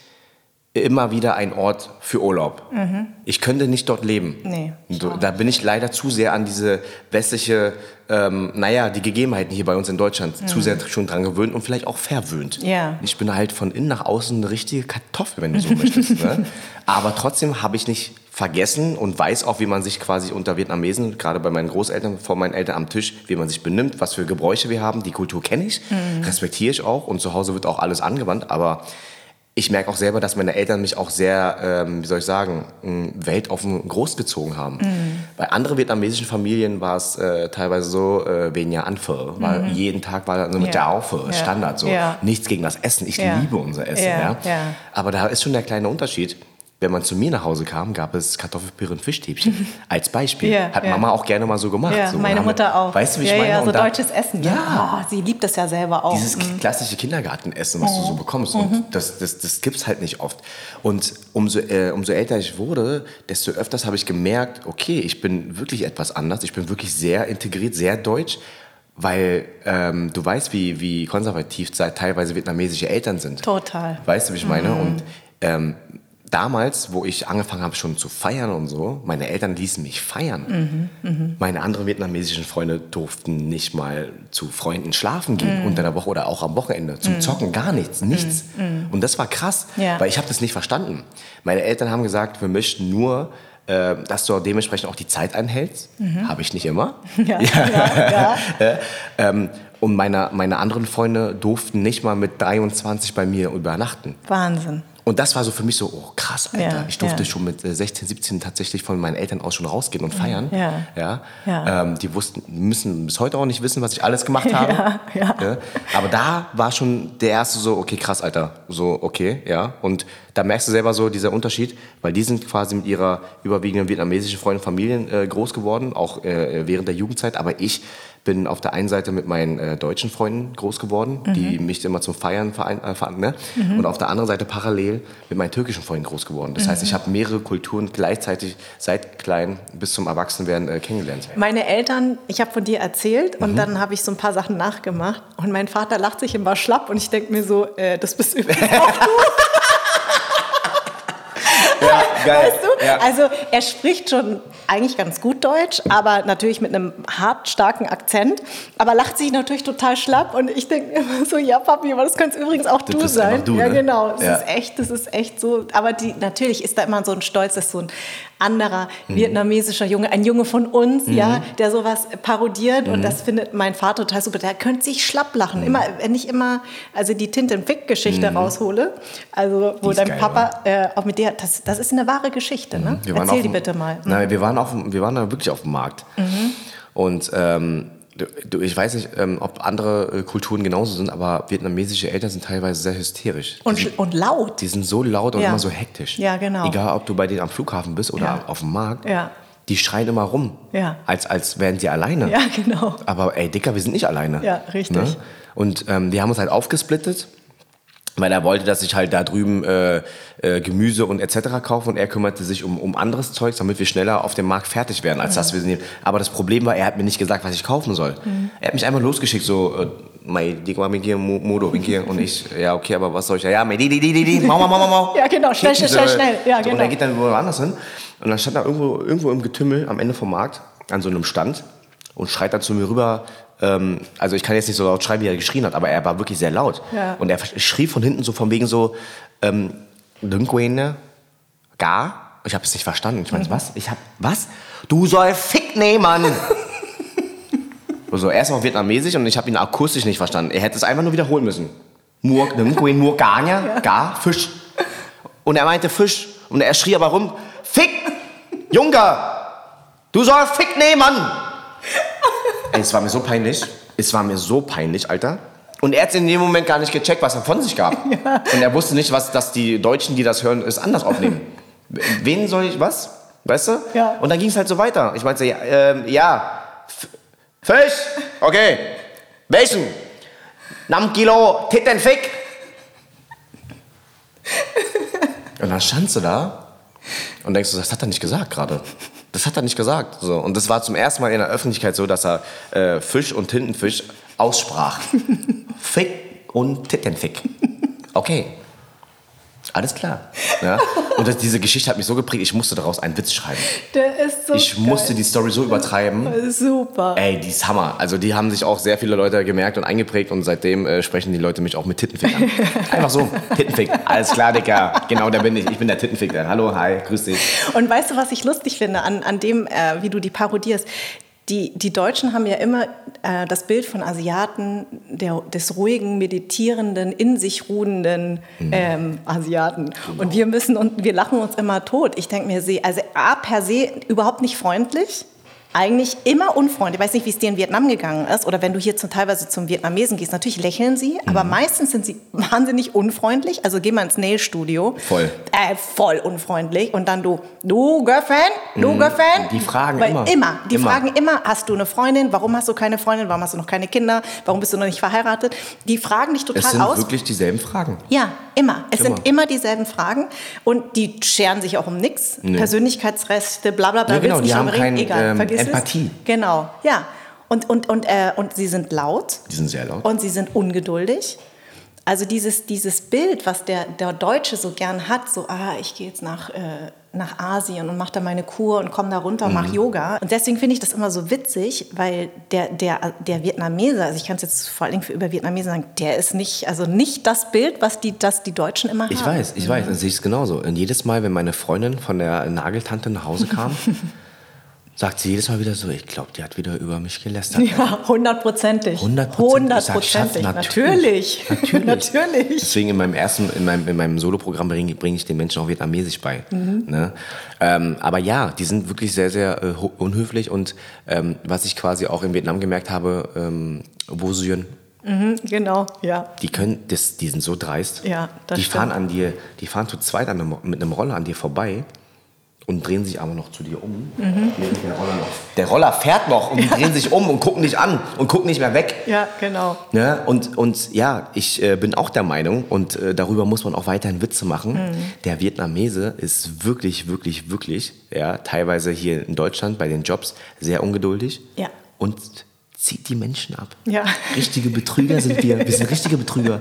immer wieder ein Ort für Urlaub. Mhm. Ich könnte nicht dort leben. Nee, so, da bin ich leider zu sehr an diese westliche, ähm, naja, die Gegebenheiten hier bei uns in Deutschland mhm. zu sehr schon dran gewöhnt und vielleicht auch verwöhnt. Ja. Ich bin halt von innen nach außen eine richtige Kartoffel, wenn du so möchtest. Ne? Aber trotzdem habe ich nicht vergessen und weiß auch, wie man sich quasi unter Vietnamesen, gerade bei meinen Großeltern, vor meinen Eltern am Tisch, wie man sich benimmt, was für Gebräuche wir haben. Die Kultur kenne ich, mhm. respektiere ich auch und zu Hause wird auch alles angewandt, aber ich merke auch selber, dass meine Eltern mich auch sehr, ähm, wie soll ich sagen, weltoffen großgezogen haben. Mhm. Bei anderen vietnamesischen Familien war es äh, teilweise so, äh, weniger Anfe, weil mhm. jeden Tag war so mit ja. der Aufe, ja. Standard, so ja. nichts gegen das Essen, ich ja. liebe unser Essen. Ja. Ja. Ja. Aber da ist schon der kleine Unterschied. Wenn man zu mir nach Hause kam, gab es Kartoffelpüree und Fischstäbchen. Als Beispiel. Yeah, hat yeah. Mama auch gerne mal so gemacht. Yeah, so, meine Mutter mit, auch. Weißt du, wie ich yeah, meine? Ja, so und deutsches da, Essen. Ne? Ja. Oh, sie liebt das ja selber auch. Dieses mhm. klassische Kindergartenessen, was mhm. du so bekommst. Und mhm. das, das, das gibt es halt nicht oft. Und umso, äh, umso älter ich wurde, desto öfters habe ich gemerkt, okay, ich bin wirklich etwas anders. Ich bin wirklich sehr integriert, sehr deutsch. Weil ähm, du weißt, wie, wie konservativ teilweise vietnamesische Eltern sind. Total. Weißt du, wie ich meine? Mhm. Und ähm, damals, wo ich angefangen habe, schon zu feiern und so, meine Eltern ließen mich feiern. Mhm, mh. Meine anderen vietnamesischen Freunde durften nicht mal zu Freunden schlafen gehen, mhm. unter der Woche oder auch am Wochenende. Zum mhm. Zocken gar nichts, nichts. Mhm. Und das war krass, ja. weil ich habe das nicht verstanden. Meine Eltern haben gesagt, wir möchten nur, äh, dass du dementsprechend auch die Zeit einhältst. Mhm. Habe ich nicht immer. Ja, ja. ja, ja. ähm, und meine, meine anderen Freunde durften nicht mal mit dreiundzwanzig bei mir übernachten. Wahnsinn. Und das war so für mich so, oh krass, Alter. Ja, ich durfte ja. schon mit sechzehn, siebzehn tatsächlich von meinen Eltern aus schon rausgehen und feiern. Ja. Ja. Ja. Ähm, die wussten, müssen bis heute auch nicht wissen, was ich alles gemacht habe. Ja, ja. Ja. Aber da war schon der erste so, okay, krass, Alter. So, okay, ja. Und da merkst du selber so dieser Unterschied, weil die sind quasi mit ihrer überwiegenden vietnamesischen Freunde und Familien äh, groß geworden, auch äh, während der Jugendzeit. Aber ich bin auf der einen Seite mit meinen äh, deutschen Freunden groß geworden, mhm. die mich immer zum Feiern verein, äh, verein, ne? mhm. und auf der anderen Seite parallel mit meinen türkischen Freunden groß geworden. Das mhm. heißt, ich habe mehrere Kulturen gleichzeitig seit klein bis zum Erwachsenwerden äh, kennengelernt. Meine Eltern, ich habe von dir erzählt und mhm. dann habe ich so ein paar Sachen nachgemacht und mein Vater lacht sich immer schlapp und ich denke mir so, äh, das bist übrigens auch du. Ja, geil. Weißt du? Ja. Also er spricht schon eigentlich ganz gut Deutsch, aber natürlich mit einem hart starken Akzent, aber lacht sich natürlich total schlapp und ich denke immer so, ja Papi, aber das könntest übrigens auch du sein. Du, ja, ne? Genau, das ja. ist echt, das ist echt so, aber die, natürlich ist da immer so ein Stolz, dass so ein anderer mhm. vietnamesischer Junge, ein Junge von uns, mhm. ja, der sowas parodiert mhm. und das findet mein Vater total super, der könnte sich schlapp lachen, mhm. immer, wenn ich immer, also die Tinte im Fick-Geschichte mhm. raushole, also wo dein geil, Papa, äh, auch mit der, das, das ist eine wahre Geschichte, ne? Wir Erzähl die bitte mal. Mhm. Na, wir, waren auf, wir waren da wirklich auf dem Markt mhm. und ähm, du, ich weiß nicht, ähm, ob andere Kulturen genauso sind, aber vietnamesische Eltern sind teilweise sehr hysterisch. Und, sind, und laut. Die sind so laut und ja. immer so hektisch. Ja, genau. Egal, ob du bei denen am Flughafen bist oder ja. auf dem Markt. Ja. Die schreien immer rum, ja. als, als wären sie alleine. Ja, genau. Aber ey, Dicker, wir sind nicht alleine. Ja, richtig. Ne? Und ähm, wir haben uns halt aufgesplittet. Weil er wollte, dass ich halt da drüben äh, äh, Gemüse und et cetera kaufe und er kümmerte sich um, um anderes Zeugs, damit wir schneller auf dem Markt fertig werden, als mhm. das wir nehmen. Aber das Problem war, er hat mir nicht gesagt, was ich kaufen soll. Mhm. Er hat mich einfach losgeschickt, so, äh, mein Modo, und ich, ja, okay, aber was soll ich da? Ja, mein, die, die, die, die, mau, mau, mau, mau. Ja, genau, schnell, schnell, schnell, schnell. Ja, genau. Und er geht dann woanders hin. Und dann stand er irgendwo, irgendwo im Getümmel am Ende vom Markt, an so einem Stand, und schreit da zu mir rüber, also ich kann jetzt nicht so laut schreien, wie er geschrien hat, aber er war wirklich sehr laut. Ja. Und er schrie von hinten so von wegen so, ähm, gar. Ich habe es nicht verstanden. Ich meine, mhm. was? Ich hab, was? Du soll Fick nehmen, Mann! Also er ist auch vietnamesisch und ich habe ihn akustisch nicht verstanden. Er hätte es einfach nur wiederholen müssen. Murk, Nung, Queen, Murk, Ganya, Gar, Fisch. Und er meinte Fisch. Und er schrie aber rum, Fick! Junker! Du soll Fick nehmen, Mann! Ey, es war mir so peinlich. Es war mir so peinlich, Alter. Und er hat in dem Moment gar nicht gecheckt, was er von sich gab. Ja. Und er wusste nicht, was, dass die Deutschen, die das hören, es anders aufnehmen. Wen soll ich, was? Weißt du? Ja. Und dann ging es halt so weiter. Ich meinte, ja, äh, ja. Fisch, okay. Welchen? Nam Kilo Tittenfick. Und dann standst du da und denkst du, das hat er nicht gesagt gerade. Das hat er nicht gesagt. So. Und das war zum ersten Mal in der Öffentlichkeit so, dass er äh, Fisch und Tintenfisch aussprach. Fick und Tittenfick. Okay. alles klar. Ja? Und das, diese Geschichte hat mich so geprägt, ich musste daraus einen Witz schreiben. Der ist so Ich geil. musste die Story so übertreiben. Super. Ey, die ist Hammer. Also die haben sich auch sehr viele Leute gemerkt und eingeprägt und seitdem äh, sprechen die Leute mich auch mit Tittenfick an. Einfach so, Tittenfick, alles klar, Dicker. Genau, da bin ich. Ich bin der Tittenfick. Hallo, hi, grüß dich. Und weißt du, was ich lustig finde an, an dem, äh, wie du die parodierst? Die, die Deutschen haben ja immer äh, das Bild von Asiaten, der, des ruhigen, meditierenden, in sich ruhenden ähm, Asiaten. Genau. Und wir müssen und wir lachen uns immer tot. Ich denke mir, also A, per se überhaupt nicht freundlich, eigentlich immer unfreundlich. Ich weiß nicht, wie es dir in Vietnam gegangen ist oder wenn du hier zum, teilweise zum Vietnamesen gehst. Natürlich lächeln sie, mhm. aber meistens sind sie wahnsinnig unfreundlich. Also geh mal ins Nail-Studio. Voll. Äh, voll unfreundlich. Und dann du, du Girlfriend, du mhm. Girlfriend. Die fragen Weil, immer. Immer. Die immer. fragen immer, hast du eine Freundin? Warum hast du keine Freundin? Warum hast du noch keine Kinder? Warum bist du noch nicht verheiratet? Die fragen dich total aus. Es sind aus. wirklich dieselben Fragen. Ja, immer. Es immer. sind immer dieselben Fragen. Und die scheren sich auch um nichts. Nee. Persönlichkeitsrechte, bla bla bla. Ja, genau. Die haben keinen, egal, ähm, vergiss Empathie. Genau, ja. Und, und, und, äh, und sie sind laut. Die sind sehr laut. Und sie sind ungeduldig. Also dieses, dieses Bild, was der, der Deutsche so gern hat, so, ah, ich gehe jetzt nach, äh, nach Asien und mache da meine Kur und komme da runter und mache mhm. Yoga. Und deswegen finde ich das immer so witzig, weil der, der, der Vietnameser, also ich kann es jetzt vor allem für über Vietnamesen sagen, der ist nicht, also nicht das Bild, was die, das die Deutschen immer ich haben. Ich weiß, ich mhm. weiß, ich sehe es genauso. Und jedes Mal, wenn meine Freundin von der Nageltante nach Hause kam, sagt sie jedes Mal wieder so, ich glaube, die hat wieder über mich gelästert. Ja, hundertprozentig. Hundertprozentig. Natürlich. Natürlich. natürlich. Deswegen in meinem ersten, in meinem, in meinem Solo-Programm bringe bring ich den Menschen auch Vietnamesisch bei. Mhm. Ne? Ähm, aber ja, die sind wirklich sehr, sehr äh, unhöflich. Und ähm, was ich quasi auch in Vietnam gemerkt habe, ähm, Bosien. Mhm, genau, ja. Die können, das, die sind so dreist. Ja, das die stimmt. fahren an dir, die fahren zu zweit an einem, mit einem Roller an dir vorbei. Und drehen sich aber noch zu dir um. Mhm. Den Roller noch. Der Roller fährt noch und ja. drehen sich um und gucken dich an und gucken nicht mehr weg. Ja, genau. Ja, und, und ja, ich äh, bin auch der Meinung, und äh, darüber muss man auch weiterhin Witze machen, mhm. der Vietnamese ist wirklich, wirklich, wirklich, ja, teilweise hier in Deutschland bei den Jobs, sehr ungeduldig ja. und zieht die Menschen ab. Ja. Richtige Betrüger sind wir. Wir sind richtige Betrüger.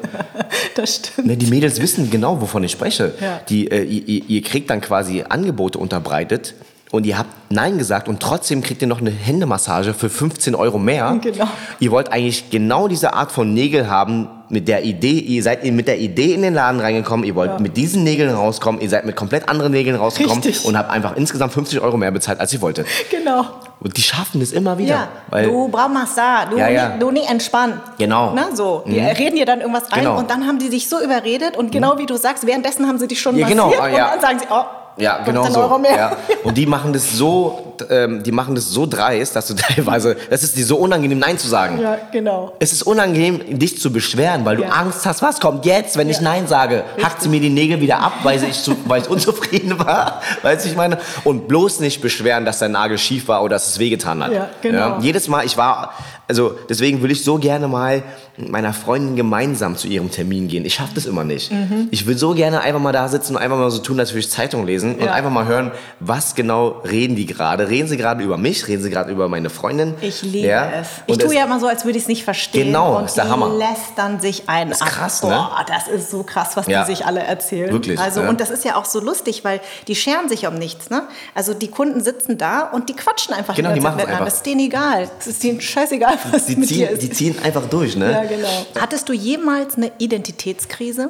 Das stimmt. Ne, die Mädels wissen genau, wovon ich spreche. Ja. Die, äh, ihr, ihr kriegt dann quasi Angebote unterbreitet und ihr habt Nein gesagt und trotzdem kriegt ihr noch eine Händemassage für fünfzehn Euro mehr. Genau. Ihr wollt eigentlich genau diese Art von Nägel haben, mit der Idee, ihr seid mit der Idee in den Laden reingekommen, ihr wollt ja. mit diesen Nägeln rauskommen, ihr seid mit komplett anderen Nägeln rausgekommen Richtig. und habt einfach insgesamt fünfzig Euro mehr bezahlt, als ihr wolltet. Genau. Und die schaffen das immer wieder. Ja. Weil du brauchst Massage, du, ja, ja. du nicht entspannen. Genau. Na, so. Die mhm. reden dir dann irgendwas rein genau. und dann haben die dich so überredet und genau mhm. wie du sagst, währenddessen haben sie dich schon ja, massiert genau. ah, ja. und dann sagen sie, oh, ja, genau so. Ja. Und die machen das so, ähm, die machen das so dreist, dass du teilweise, das ist dir so unangenehm, Nein zu sagen. Ja, genau. Es ist unangenehm, dich zu beschweren, weil du ja. Angst hast, was kommt jetzt, wenn ja. ich Nein sage? Hackt sie mir die Nägel wieder ab, weil ich, zu, weil ich unzufrieden war, weißt du, ich meine? Und bloß nicht beschweren, dass dein Nagel schief war oder dass es wehgetan hat. Ja, genau. Ja. Jedes Mal, ich war, also deswegen will ich so gerne mal mit meiner Freundin gemeinsam zu ihrem Termin gehen. Ich schaffe das immer nicht. Mhm. Ich will so gerne einfach mal da sitzen und einfach mal so tun, als würde ich Zeitung lesen. Und ja. einfach mal hören, was genau reden die gerade. Reden sie gerade über mich? Reden sie gerade über meine Freundin? Ich liebe ja. es. Ich tue ja immer so, als würde ich es nicht verstehen. Genau, und ist der Hammer. Und die lästern sich ein. Das ist krass, ne? Boah, das ist so krass, was ja. die sich alle erzählen. Wirklich. Also, ja. Und das ist ja auch so lustig, weil die scheren sich um nichts. Ne? Also die Kunden sitzen da und die quatschen einfach. Genau, die machen es einfach. Das ist denen egal. Es ist denen scheißegal, was die mit ziehen, dir ist. Die ziehen einfach durch, ne? Ja, genau. Hattest du jemals eine Identitätskrise?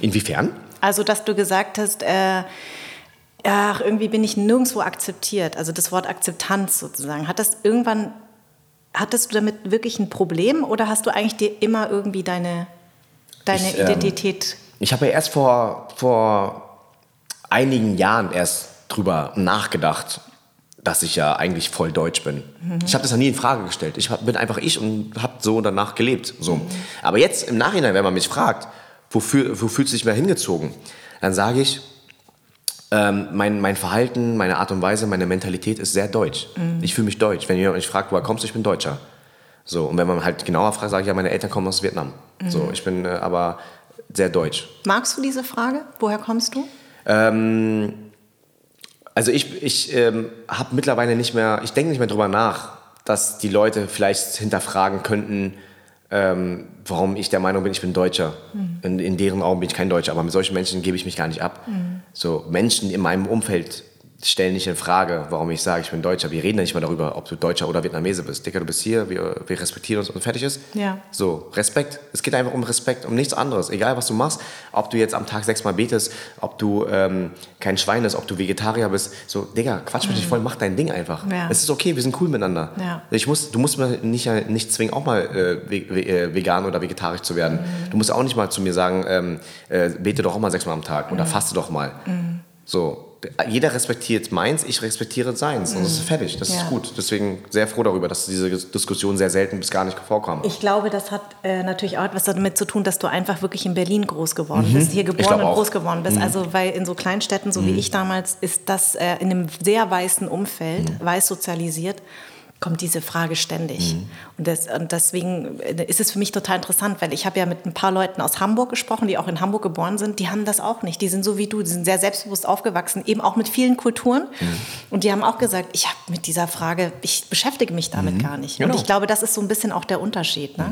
Inwiefern? Also, dass du gesagt hast, äh, ach, irgendwie bin ich nirgendwo akzeptiert. Also das Wort Akzeptanz sozusagen. Hat das irgendwann, hattest du damit wirklich ein Problem oder hast du eigentlich dir immer irgendwie deine, deine ich, Identität? Ähm, ich habe ja erst vor, vor einigen Jahren erst drüber nachgedacht, dass ich ja eigentlich voll deutsch bin. Mhm. Ich habe das ja nie in Frage gestellt. Ich bin einfach ich und habe so danach gelebt. So. Mhm. Aber jetzt im Nachhinein, wenn man mich fragt, wofür, wofür fühlst du dich mehr hingezogen? Dann sage ich, Ähm, mein, mein Verhalten, meine Art und Weise, meine Mentalität ist sehr deutsch. Mhm. Ich fühle mich deutsch. Wenn jemand mich fragt, woher kommst du, ich bin Deutscher. So, und wenn man halt genauer fragt, sage ich ja, meine Eltern kommen aus Vietnam. Mhm. So, ich bin äh, aber sehr deutsch. Magst du diese Frage? Woher kommst du? Ähm, also ich, ich ähm, habe mittlerweile nicht mehr, ich denke nicht mehr drüber nach, dass die Leute vielleicht hinterfragen könnten, ähm, warum ich der Meinung bin, ich bin Deutscher. Mhm. In, in deren Augen bin ich kein Deutscher, aber mit solchen Menschen gebe ich mich gar nicht ab. Mhm. So Menschen in meinem Umfeld stellen nicht in Frage, warum ich sage, ich bin Deutscher. Wir reden ja nicht mal darüber, ob du Deutscher oder Vietnamese bist. Dicker, du bist hier, wir, wir respektieren uns und fertig ist. Ja. So, Respekt. Es geht einfach um Respekt, um nichts anderes. Egal, was du machst, ob du jetzt am Tag sechsmal betest, ob du ähm, kein Schwein bist, ob du Vegetarier bist. So, Digga, quatsch mich mhm. nicht voll, mach dein Ding einfach. Ja. Es ist okay, wir sind cool miteinander. Ja. Ich muss, du musst mir nicht, nicht zwingen, auch mal äh, vegan oder vegetarisch zu werden. Mhm. Du musst auch nicht mal zu mir sagen, ähm, äh, bete doch auch mal sechsmal am Tag mhm. oder faste doch mal. Mhm. So. Jeder respektiert meins, ich respektiere seins. Und das ist fertig, das ja. ist gut. Deswegen sehr froh darüber, dass diese Diskussion sehr selten bis gar nicht vorkommt. Ich glaube, das hat äh, natürlich auch etwas damit zu tun, dass du einfach wirklich in Berlin groß geworden mhm. bist, hier geboren und groß geworden bist. Mhm. Also, weil in so Kleinstädten, so mhm. wie ich damals, ist das äh, in einem sehr weißen Umfeld, mhm. weiß sozialisiert, kommt diese Frage ständig. Mhm. Und, das, und deswegen ist es für mich total interessant, weil ich habe ja mit ein paar Leuten aus Hamburg gesprochen, die auch in Hamburg geboren sind, die haben das auch nicht. Die sind so wie du, die sind sehr selbstbewusst aufgewachsen, eben auch mit vielen Kulturen. Mhm. Und die haben auch gesagt, ich habe mit dieser Frage, ich beschäftige mich damit mhm. gar nicht. Genau. Und ich glaube, das ist so ein bisschen auch der Unterschied. Ne?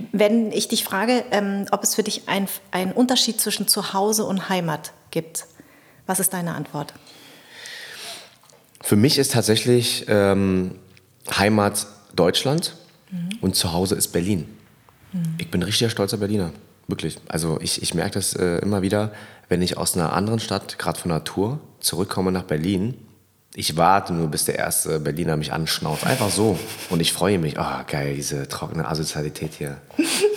Mhm. Wenn ich dich frage, ähm, ob es für dich einen Unterschied zwischen Zuhause und Heimat gibt, was ist deine Antwort? Für mich ist tatsächlich... Ähm Heimat Deutschland mhm. und zu Hause ist Berlin. Mhm. Ich bin ein richtiger stolzer Berliner, wirklich. Also ich, ich merke das äh, immer wieder, wenn ich aus einer anderen Stadt, gerade von der Tour, zurückkomme nach Berlin. Ich warte nur, bis der erste Berliner mich anschnauft. Einfach so. Und ich freue mich. Oh, geil, diese trockene Asozialität hier.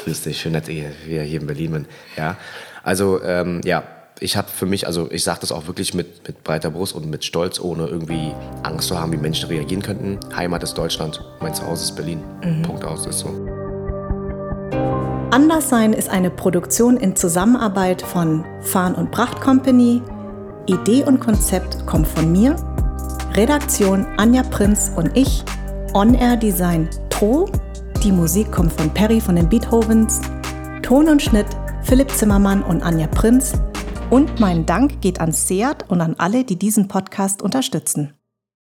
Grüß dich, schön, dass ich hier in Berlin bin. Ja? Also ähm, ja, ich habe für mich, also ich sage das auch wirklich mit, mit breiter Brust und mit Stolz, ohne irgendwie Angst zu haben, wie Menschen reagieren könnten. Heimat ist Deutschland, mein Zuhause ist Berlin. Mhm. Punkt aus, ist so. Anderssein ist eine Produktion in Zusammenarbeit von Fahn und Pracht Company. Idee und Konzept kommen von mir. Redaktion Anja Prinz und ich. On-Air Design Tro. Die Musik kommt von Perry von den Beethovens. Ton und Schnitt Philipp Zimmermann und Anja Prinz. Und mein Dank geht an Seat und an alle, die diesen Podcast unterstützen.